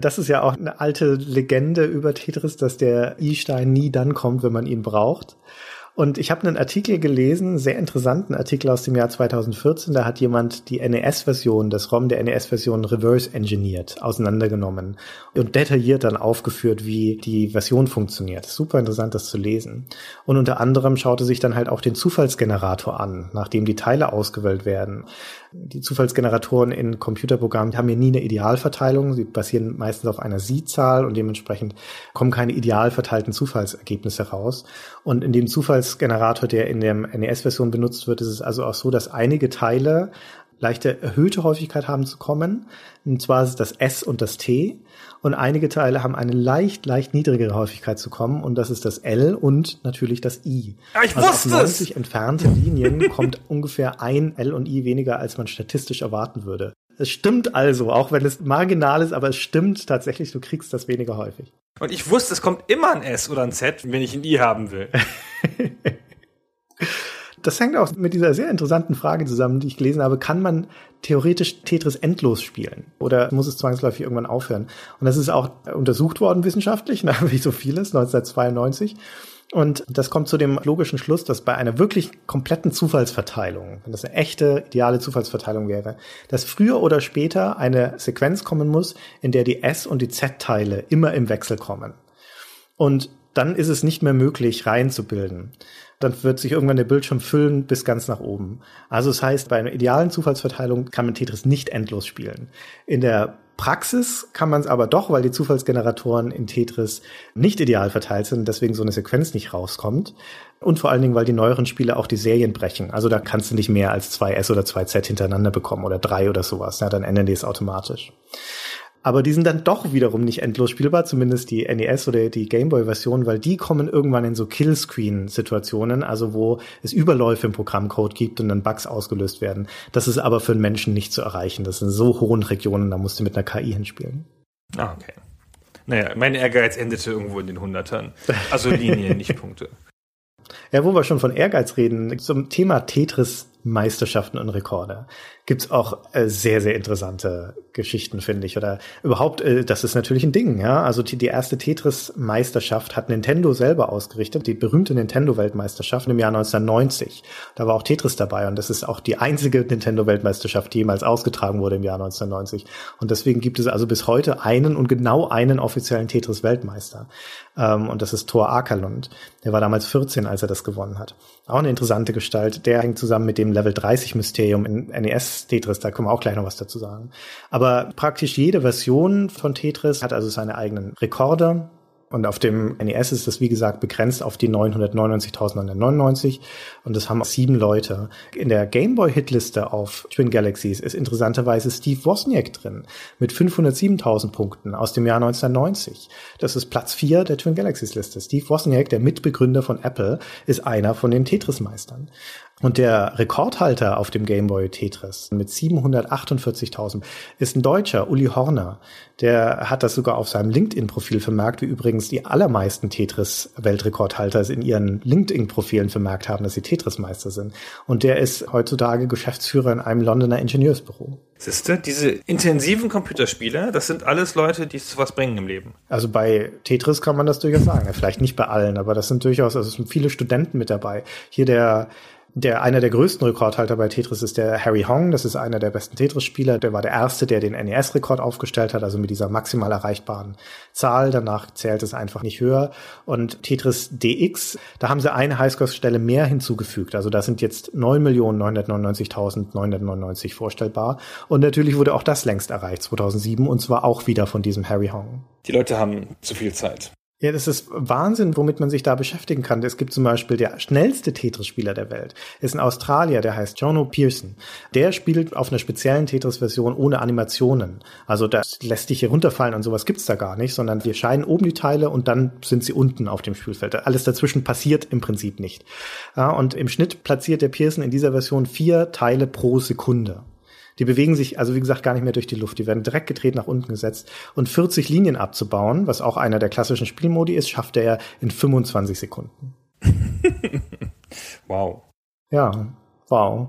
Das ist ja auch eine alte Legende über Tetris, dass der I-Stein nie dann kommt, wenn man ihn braucht. Und ich habe einen Artikel gelesen, einen sehr interessanten Artikel aus dem Jahr 2014. Da hat jemand die NES-Version, das ROM der NES-Version reverse-engineert, auseinandergenommen und detailliert dann aufgeführt, wie die Version funktioniert. Super interessant, das zu lesen. Und unter anderem schaute sich dann halt auch den Zufallsgenerator an, nachdem die Teile ausgewählt werden. Die Zufallsgeneratoren in Computerprogrammen haben ja nie eine Idealverteilung. Sie basieren meistens auf einer Sie-Zahl und dementsprechend kommen keine ideal verteilten Zufallsergebnisse raus. Und in dem Zufallsgenerator, der in der NES-Version benutzt wird, ist es also auch so, dass einige Teile leichte erhöhte Häufigkeit haben zu kommen. Und zwar ist das S und das T. Und einige Teile haben eine leicht niedrigere Häufigkeit zu kommen. Und das ist das L und natürlich das I. Ja, ich also wusste auf 90 es. Entfernte Linien kommt ungefähr ein L und I weniger, als man statistisch erwarten würde. Es stimmt also, auch wenn es marginal ist, aber es stimmt tatsächlich, du kriegst das weniger häufig. Und ich wusste, es kommt immer ein S oder ein Z, wenn ich ein I haben will. Das hängt auch mit dieser sehr interessanten Frage zusammen, die ich gelesen habe. Kann man theoretisch Tetris endlos spielen? Oder muss es zwangsläufig irgendwann aufhören? Und das ist auch untersucht worden wissenschaftlich, wie so vieles, 1992. Und das kommt zu dem logischen Schluss, dass bei einer wirklich kompletten Zufallsverteilung, wenn das eine echte, ideale Zufallsverteilung wäre, dass früher oder später eine Sequenz kommen muss, in der die S- und die Z-Teile immer im Wechsel kommen. Und dann ist es nicht mehr möglich, Reihen zu bilden. Dann wird sich irgendwann der Bildschirm füllen bis ganz nach oben. Also das heißt, bei einer idealen Zufallsverteilung kann man Tetris nicht endlos spielen. In der Praxis kann man es aber doch, weil die Zufallsgeneratoren in Tetris nicht ideal verteilt sind und deswegen so eine Sequenz nicht rauskommt. Und vor allen Dingen, weil die neueren Spiele auch die Serien brechen. Also da kannst du nicht mehr als 2S oder 2Z hintereinander bekommen oder 3 oder sowas. Ja, dann ändern die es automatisch. Aber die sind dann doch wiederum nicht endlos spielbar, zumindest die NES- oder die Game Boy-Version, weil die kommen irgendwann in so Killscreen-Situationen, also wo es Überläufe im Programmcode gibt und dann Bugs ausgelöst werden. Das ist aber für einen Menschen nicht zu erreichen. Das sind so hohen Regionen, da musst du mit einer KI hinspielen. Ah, okay. Naja, mein Ehrgeiz endete irgendwo in den Hundertern. Also Linien, nicht Punkte. Ja, wo wir schon von Ehrgeiz reden, zum Thema Tetris Meisterschaften und Rekorde. Gibt's auch sehr, sehr interessante Geschichten, finde ich. Oder überhaupt, das ist natürlich ein Ding, ja. Also die erste Tetris-Meisterschaft hat Nintendo selber ausgerichtet, die berühmte Nintendo-Weltmeisterschaft im Jahr 1990. Da war auch Tetris dabei und das ist auch die einzige Nintendo-Weltmeisterschaft, die jemals ausgetragen wurde im Jahr 1990. Und deswegen gibt es also bis heute einen und genau einen offiziellen Tetris-Weltmeister. Und das ist Thor Aackerlund. Der war damals 14, als er das gewonnen hat. Auch eine interessante Gestalt. Der hängt zusammen mit dem Level 30-Mysterium in NES-Tetris. Da können wir auch gleich noch was dazu sagen. Aber praktisch jede Version von Tetris hat also seine eigenen Rekorde. Und auf dem NES ist das, wie gesagt, begrenzt auf die 999.999. Und das haben 7 Leute. In der Game Boy Hitliste auf Twin Galaxies ist interessanterweise Steve Wozniak drin. Mit 507.000 Punkten aus dem Jahr 1990. Das ist Platz 4 der Twin Galaxies Liste. Steve Wozniak, der Mitbegründer von Apple, ist einer von den Tetris-Meistern. Und der Rekordhalter auf dem Game Boy Tetris mit 748.000 ist ein Deutscher, Uli Horner. Der hat das sogar auf seinem LinkedIn-Profil vermerkt, wie übrigens die allermeisten Tetris-Weltrekordhalter es in ihren LinkedIn-Profilen vermerkt haben, dass sie Tetris-Meister sind. Und der ist heutzutage Geschäftsführer in einem Londoner Ingenieursbüro. Siehst du, diese intensiven Computerspiele, das sind alles Leute, die es zu was bringen im Leben. Also bei Tetris kann man das durchaus sagen. Vielleicht nicht bei allen, aber das sind durchaus, also es sind viele Studenten mit dabei. Hier einer der größten Rekordhalter bei Tetris ist der Harry Hong. Das ist einer der besten Tetris-Spieler. Der war der Erste, der den NES-Rekord aufgestellt hat, also mit dieser maximal erreichbaren Zahl. Danach zählt es einfach nicht höher. Und Tetris DX, da haben sie eine Highscore-Stelle mehr hinzugefügt. Also da sind jetzt 9.999.999 vorstellbar. Und natürlich wurde auch das längst erreicht, 2007, und zwar auch wieder von diesem Harry Hong. Die Leute haben zu viel Zeit. Ja, das ist Wahnsinn, womit man sich da beschäftigen kann. Es gibt zum Beispiel der schnellste Tetris-Spieler der Welt. Ist ein Australier, der heißt Jono Pearson. Der spielt auf einer speziellen Tetris-Version ohne Animationen. Also das lässt dich hier runterfallen und sowas gibt's da gar nicht, sondern wir scheinen oben die Teile und dann sind sie unten auf dem Spielfeld. Alles dazwischen passiert im Prinzip nicht. Ja, und im Schnitt platziert der Pearson in dieser Version 4 Teile pro Sekunde. Die bewegen sich, also wie gesagt, gar nicht mehr durch die Luft. Die werden direkt gedreht nach unten gesetzt. Und 40 Linien abzubauen, was auch einer der klassischen Spielmodi ist, schafft er in 25 Sekunden. Wow. Ja, wow.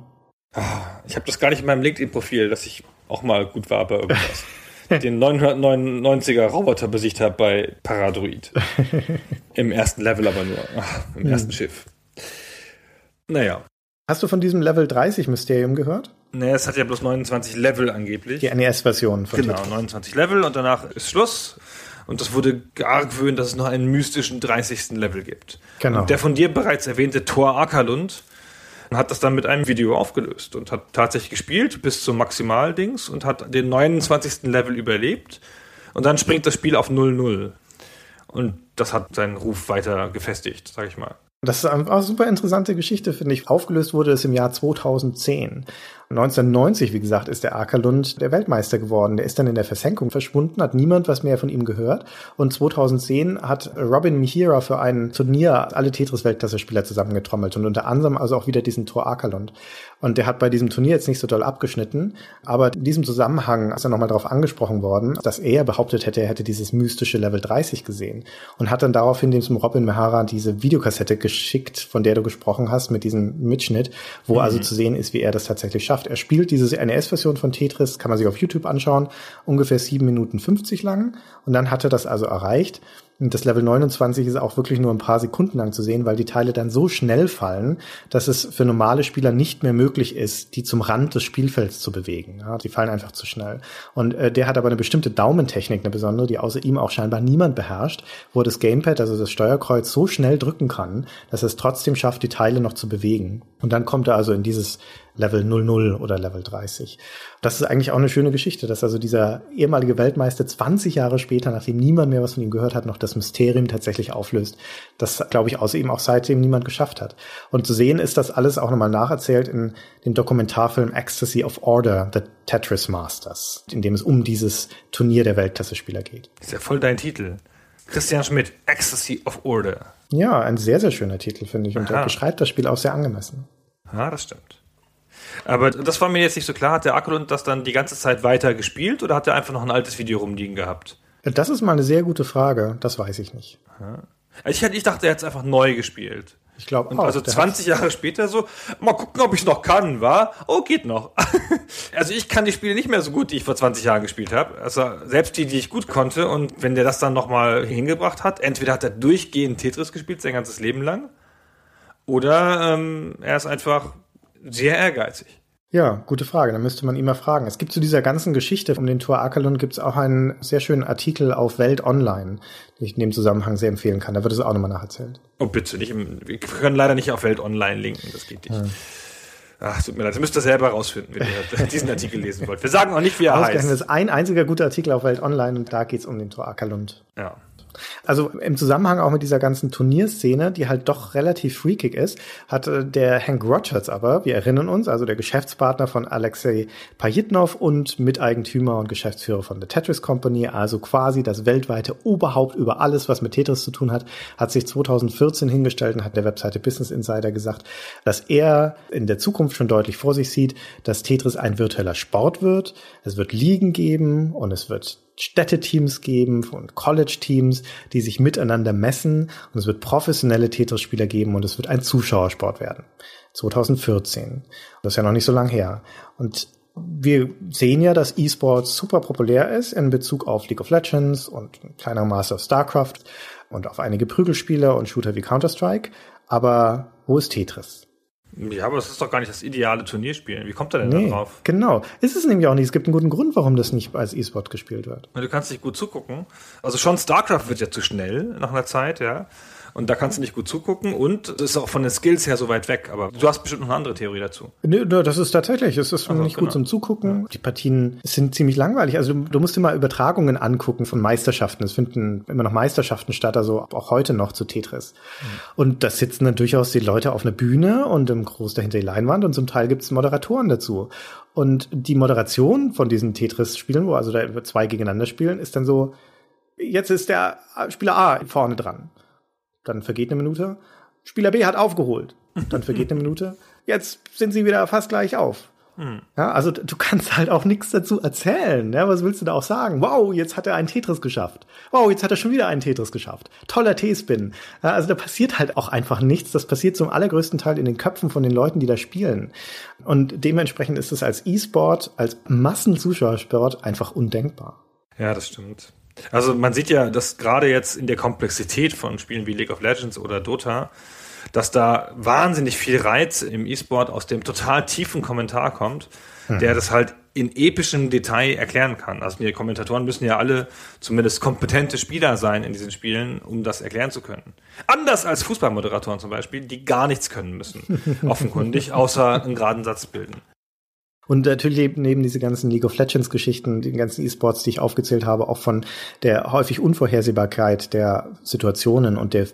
Ich habe das gar nicht in meinem LinkedIn-Profil, dass ich auch mal gut war bei irgendwas. Den 999er-Roboter besiegt habe bei Paradroid. Im ersten Level aber nur. Im ersten Schiff. Naja. Hast du von diesem Level 30-Mysterium gehört? Nee, es hat ja bloß 29 Level angeblich. Die NES-Version von Tetris. Genau, 29 Level und danach ist Schluss. Und das wurde geargwöhnt, dass es noch einen mystischen 30. Level gibt. Genau. Und der von dir bereits erwähnte Thor Aackerlund hat das dann mit einem Video aufgelöst und hat tatsächlich gespielt bis zum Maximaldings und hat den 29. Level überlebt. Und dann springt das Spiel auf 0-0. Und das hat seinen Ruf weiter gefestigt, sag ich mal. Das ist eine super interessante Geschichte, finde ich. Aufgelöst wurde es im Jahr 2010. 1990, wie gesagt, ist der Aackerlund der Weltmeister geworden. Der ist dann in der Versenkung verschwunden, hat niemand was mehr von ihm gehört. Und 2010 hat Robin Mihira für ein Turnier alle Tetris-Weltklasse-Spieler zusammengetrommelt und unter anderem also auch wieder diesen Thor Aackerlund. Und der hat bei diesem Turnier jetzt nicht so doll abgeschnitten, aber in diesem Zusammenhang ist er nochmal darauf angesprochen worden, dass er behauptet hätte, er hätte dieses mystische Level 30 gesehen und hat dann daraufhin dem Robin Mihira diese Videokassette geschickt, von der du gesprochen hast, mit diesem Mitschnitt, wo also zu sehen ist, wie er das tatsächlich schafft. Er spielt diese NES-Version von Tetris, kann man sich auf YouTube anschauen, ungefähr 7:50 lang und dann hat er das also erreicht. Und das Level 29 ist auch wirklich nur ein paar Sekunden lang zu sehen, weil die Teile dann so schnell fallen, dass es für normale Spieler nicht mehr möglich ist, die zum Rand des Spielfelds zu bewegen. Ja, die fallen einfach zu schnell. Und der hat aber eine bestimmte Daumentechnik, eine besondere, die außer ihm auch scheinbar niemand beherrscht, wo er das Gamepad, also das Steuerkreuz, so schnell drücken kann, dass er es trotzdem schafft, die Teile noch zu bewegen. Und dann kommt er also in dieses Level 00 oder Level 30. Das ist eigentlich auch eine schöne Geschichte, dass also dieser ehemalige Weltmeister 20 Jahre später, nachdem niemand mehr was von ihm gehört hat, noch das Mysterium tatsächlich auflöst. Das, glaube ich, außer ihm auch seitdem niemand geschafft hat. Und zu sehen ist das alles auch nochmal nacherzählt in dem Dokumentarfilm Ecstasy of Order, The Tetris Masters, in dem es um dieses Turnier der Weltklasse-Spieler geht. Ist ja voll dein Titel. Christian Schmidt, Ecstasy of Order. Ja, ein sehr, sehr schöner Titel, finde ich. Und der beschreibt das Spiel auch sehr angemessen. Ja, das stimmt. Aber das war mir jetzt nicht so klar. Hat der Aackerlund das dann die ganze Zeit weiter gespielt oder hat er einfach noch ein altes Video rumliegen gehabt? Das ist mal eine sehr gute Frage. Das weiß ich nicht. Ich dachte, er hat es einfach neu gespielt. Ich glaube auch. Also 20 Jahre später so, mal gucken, ob ich es noch kann, wa? Oh, geht noch. Also ich kann die Spiele nicht mehr so gut, die ich vor 20 Jahren gespielt habe. Also selbst die, die ich gut konnte. Und wenn der das dann nochmal hingebracht hat, entweder hat er durchgehend Tetris gespielt, sein ganzes Leben lang, oder er ist einfach sehr ehrgeizig. Ja, gute Frage. Da müsste man ihn mal fragen. Es gibt zu dieser ganzen Geschichte um den Thor Aackerlund gibt's auch einen sehr schönen Artikel auf Welt Online, den ich in dem Zusammenhang sehr empfehlen kann. Da wird es auch nochmal nacherzählt. Oh, bitte nicht. Wir können leider nicht auf Welt Online linken. Das geht nicht. Ja. Ach, tut mir leid. Ihr müsst das selber rausfinden, wenn ihr diesen Artikel lesen wollt. Wir sagen auch nicht, wie er heißt. Das ist ein einziger guter Artikel auf Welt Online und da geht's um den Thor Aackerlund. Ja. Also im Zusammenhang auch mit dieser ganzen Turnierszene, die halt doch relativ freakig ist, hat der Henk Rogers aber, wir erinnern uns, also der Geschäftspartner von Alexey Pajitnov und Miteigentümer und Geschäftsführer von The Tetris Company, also quasi das weltweite Oberhaupt über alles, was mit Tetris zu tun hat, hat sich 2014 hingestellt und hat der Webseite Business Insider gesagt, dass er in der Zukunft schon deutlich vor sich sieht, dass Tetris ein virtueller Sport wird, es wird Ligen geben und es wird Städteteams geben und College-Teams, die sich miteinander messen und es wird professionelle Tetris-Spieler geben und es wird ein Zuschauersport werden. 2014. Das ist ja noch nicht so lang her. Und wir sehen ja, dass E-Sports super populär ist in Bezug auf League of Legends und in kleinerem Maße auf StarCraft und auf einige Prügelspiele und Shooter wie Counter-Strike. Aber wo ist Tetris? Ja, aber das ist doch gar nicht das ideale Turnierspiel. Wie kommt er denn da drauf? Genau. Ist es nämlich auch nicht. Es gibt einen guten Grund, warum das nicht als E-Sport gespielt wird. Du kannst nicht gut zugucken. Also schon StarCraft wird ja zu schnell nach einer Zeit, ja. Und da kannst du nicht gut zugucken und es ist auch von den Skills her so weit weg. Aber du hast bestimmt noch eine andere Theorie dazu. Nee, das ist tatsächlich. Es ist also nicht gut zum Zugucken. Ja. Die Partien sind ziemlich langweilig. Also du musst dir mal Übertragungen angucken von Meisterschaften. Es finden immer noch Meisterschaften statt, also auch heute noch zu Tetris. Mhm. Und da sitzen dann durchaus die Leute auf einer Bühne und im Groß dahinter die Leinwand und zum Teil gibt es Moderatoren dazu. Und die Moderation von diesen Tetris-Spielen, wo also da zwei gegeneinander spielen, ist dann so, jetzt ist der Spieler A vorne dran. Dann vergeht eine Minute. Spieler B hat aufgeholt. Dann vergeht eine Minute. Jetzt sind sie wieder fast gleich auf. Ja, also du kannst halt auch nichts dazu erzählen. Ja, was willst du da auch sagen? Wow, jetzt hat er einen Tetris geschafft. Wow, jetzt hat er schon wieder einen Tetris geschafft. Toller T-Spin. Ja, also da passiert halt auch einfach nichts. Das passiert zum allergrößten Teil in den Köpfen von den Leuten, die da spielen. Und dementsprechend ist es als E-Sport, als Massenzuschauersport einfach undenkbar. Ja, das stimmt. Also man sieht ja, dass gerade jetzt in der Komplexität von Spielen wie League of Legends oder Dota, dass da wahnsinnig viel Reiz im E-Sport aus dem total tiefen Kommentar kommt, der das halt in epischem Detail erklären kann. Also die Kommentatoren müssen ja alle zumindest kompetente Spieler sein in diesen Spielen, um das erklären zu können. Anders als Fußballmoderatoren zum Beispiel, die gar nichts können müssen, offenkundig, außer einen geraden Satz bilden. Und natürlich neben diese ganzen League of Legends-Geschichten, den ganzen E-Sports, die ich aufgezählt habe, auch von der häufig Unvorhersehbarkeit der Situationen und der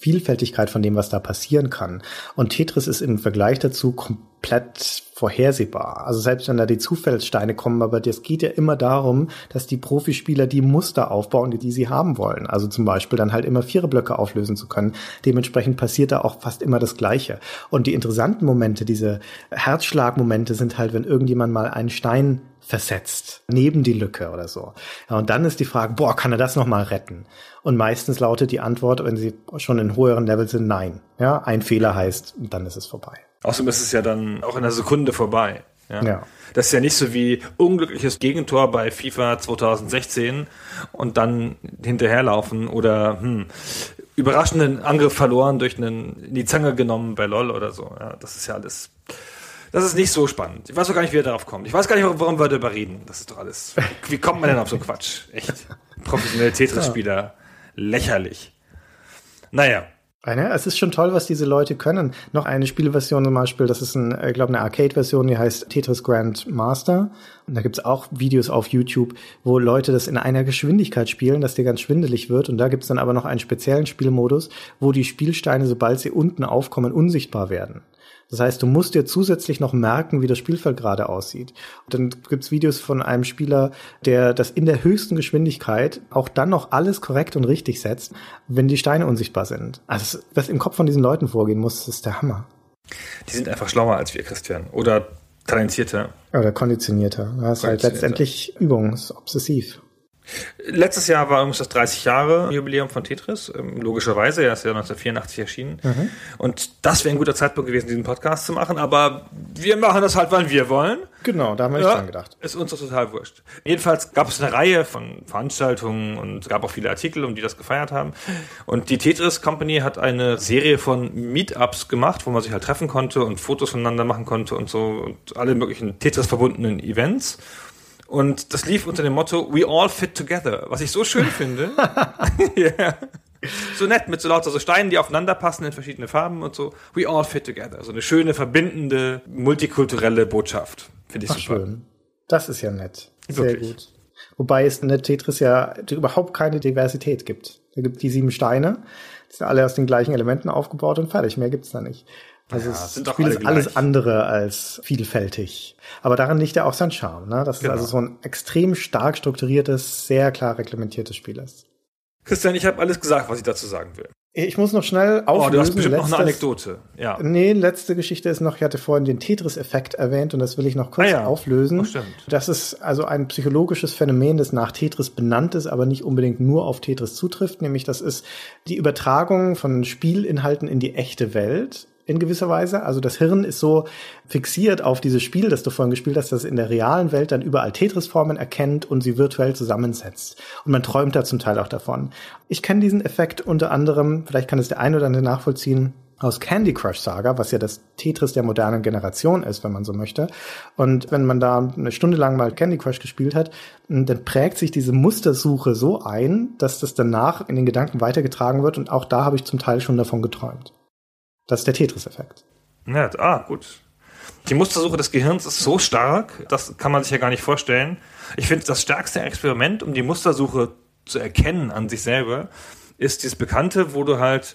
Vielfältigkeit von dem, was da passieren kann. Und Tetris ist im Vergleich dazu komplett vorhersehbar. Also selbst wenn da die Zufallssteine kommen, aber das geht ja immer darum, dass die Profispieler die Muster aufbauen, die sie haben wollen. Also zum Beispiel dann halt immer Viererblöcke auflösen zu können. Dementsprechend passiert da auch fast immer das Gleiche. Und die interessanten Momente, diese Herzschlagmomente sind halt, wenn irgendjemand mal einen Stein versetzt, neben die Lücke oder so. Ja, und dann ist die Frage, boah, kann er das nochmal retten? Und meistens lautet die Antwort, wenn sie schon in höheren Levels sind, nein. Ja, ein Fehler heißt, dann ist es vorbei. Außerdem ist es ja dann auch in einer Sekunde vorbei. Ja? Ja. Das ist ja nicht so wie unglückliches Gegentor bei FIFA 2016 und dann hinterherlaufen oder überraschenden Angriff verloren durch einen in die Zange genommen bei LOL oder so. Ja, das ist ja alles... Das ist nicht so spannend. Ich weiß auch gar nicht, wie er darauf kommt. Ich weiß gar nicht, warum wir darüber reden. Das ist doch alles... Wie kommt man denn auf so einen Quatsch? Echt. Professionelle Tetris-Spieler. Ja. Lächerlich. Naja. Es ist schon toll, was diese Leute können. Noch eine Spielversion zum Beispiel, das ist eine Arcade-Version, die heißt Tetris Grand Master. Und da gibt's auch Videos auf YouTube, wo Leute das in einer Geschwindigkeit spielen, dass dir ganz schwindelig wird. Und da gibt's dann aber noch einen speziellen Spielmodus, wo die Spielsteine, sobald sie unten aufkommen, unsichtbar werden. Das heißt, du musst dir zusätzlich noch merken, wie das Spielfeld gerade aussieht. Und dann gibt's Videos von einem Spieler, der das in der höchsten Geschwindigkeit auch dann noch alles korrekt und richtig setzt, wenn die Steine unsichtbar sind. Also was im Kopf von diesen Leuten vorgehen muss, ist der Hammer. Die sind einfach schlauer als wir, Christian. Oder talentierter. Oder konditionierter. Das ist halt letztendlich übungsobsessiv. Letztes Jahr war übrigens das 30-Jahre-Jubiläum von Tetris. Logischerweise, er ist ja 1984 erschienen. Mhm. Und das wäre ein guter Zeitpunkt gewesen, diesen Podcast zu machen. Aber wir machen das halt, wann wir wollen. Genau, da haben wir nicht dran gedacht. Ist uns doch total wurscht. Jedenfalls gab es eine Reihe von Veranstaltungen und gab auch viele Artikel, um die das gefeiert haben. Und die Tetris Company hat eine Serie von Meetups gemacht, wo man sich halt treffen konnte und Fotos voneinander machen konnte und so und alle möglichen Tetris-verbundenen Events. Und das lief unter dem Motto, we all fit together, was ich so schön finde. Yeah. So nett, mit so lauter so Steinen, die aufeinander passen in verschiedene Farben und so. We all fit together. So eine schöne, verbindende, multikulturelle Botschaft. Finde ich super. Schön. Das ist ja nett. Sehr wirklich gut. Wobei es in der Tetris ja überhaupt keine Diversität gibt. Da gibt die 7 Steine, die sind alle aus den gleichen Elementen aufgebaut und fertig. Mehr gibt's da nicht. Also ja, das Spiel ist alles andere als vielfältig. Aber daran liegt ja auch sein Charme, ne? Dass es also so ein extrem stark strukturiertes, sehr klar reglementiertes Spiel ist. Christian, ich habe alles gesagt, was ich dazu sagen will. Ich muss noch schnell auflösen. Oh, du hast bestimmt noch eine Anekdote. Ja. Nee, letzte Geschichte ist noch, ich hatte vorhin den Tetris-Effekt erwähnt und das will ich noch kurz auflösen. Oh, das ist also ein psychologisches Phänomen, das nach Tetris benannt ist, aber nicht unbedingt nur auf Tetris zutrifft. Nämlich das ist die Übertragung von Spielinhalten in die echte Welt. In gewisser Weise. Also das Hirn ist so fixiert auf dieses Spiel, das du vorhin gespielt hast, dass es in der realen Welt dann überall Tetris-Formen erkennt und sie virtuell zusammensetzt. Und man träumt da zum Teil auch davon. Ich kenne diesen Effekt unter anderem, vielleicht kann es der eine oder andere nachvollziehen, aus Candy Crush Saga, was ja das Tetris der modernen Generation ist, wenn man so möchte. Und wenn man da eine Stunde lang mal Candy Crush gespielt hat, dann prägt sich diese Mustersuche so ein, dass das danach in den Gedanken weitergetragen wird. Und auch da habe ich zum Teil schon davon geträumt. Das ist der Tetris-Effekt. Ja, gut. Die Mustersuche des Gehirns ist so stark, das kann man sich ja gar nicht vorstellen. Ich finde, das stärkste Experiment, um die Mustersuche zu erkennen an sich selber, ist dieses Bekannte, wo du halt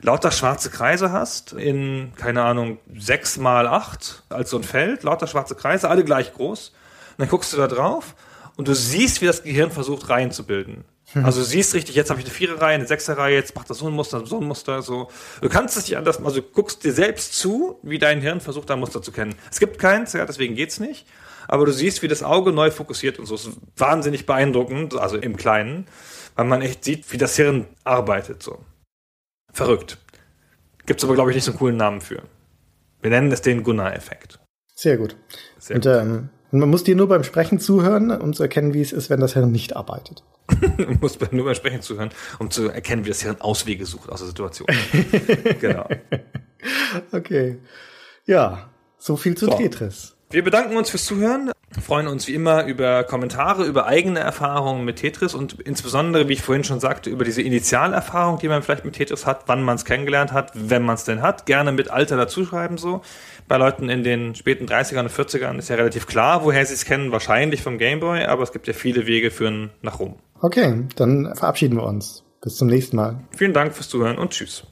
lauter schwarze Kreise hast in, keine Ahnung, 6x8 als so ein Feld, lauter schwarze Kreise, alle gleich groß. Und dann guckst du da drauf und du siehst, wie das Gehirn versucht, Reihen zu bilden. Also du siehst richtig, jetzt habe ich eine 4er-Reihe, eine 6er-Reihe, jetzt macht das so ein Muster, so. Du kannst es nicht anders, also du guckst dir selbst zu, wie dein Hirn versucht, ein Muster zu kennen. Es gibt keins, ja, deswegen geht's nicht. Aber du siehst, wie das Auge neu fokussiert und so. Es ist wahnsinnig beeindruckend, also im Kleinen, weil man echt sieht, wie das Hirn arbeitet, so. Verrückt. Gibt's aber, glaube ich, nicht so einen coolen Namen für. Wir nennen es den Gunnar-Effekt. Sehr gut. Sehr gut. Und man muss dir nur beim Sprechen zuhören, um zu erkennen, wie es ist, wenn das Hirn nicht arbeitet. Man muss nur beim Sprechen zuhören, um zu erkennen, wie das Hirn Auswege sucht aus der Situation. Genau. Okay. Ja, so viel zu Tetris. Wir bedanken uns fürs Zuhören, freuen uns wie immer über Kommentare, über eigene Erfahrungen mit Tetris und insbesondere, wie ich vorhin schon sagte, über diese Initialerfahrung, die man vielleicht mit Tetris hat, wann man es kennengelernt hat, wenn man es denn hat. Gerne mit Alter dazuschreiben so. Bei Leuten in den späten 30ern und 40ern ist ja relativ klar, woher sie es kennen, wahrscheinlich vom Game Boy, aber es gibt ja viele Wege führen nach Rom. Okay, dann verabschieden wir uns. Bis zum nächsten Mal. Vielen Dank fürs Zuhören und tschüss.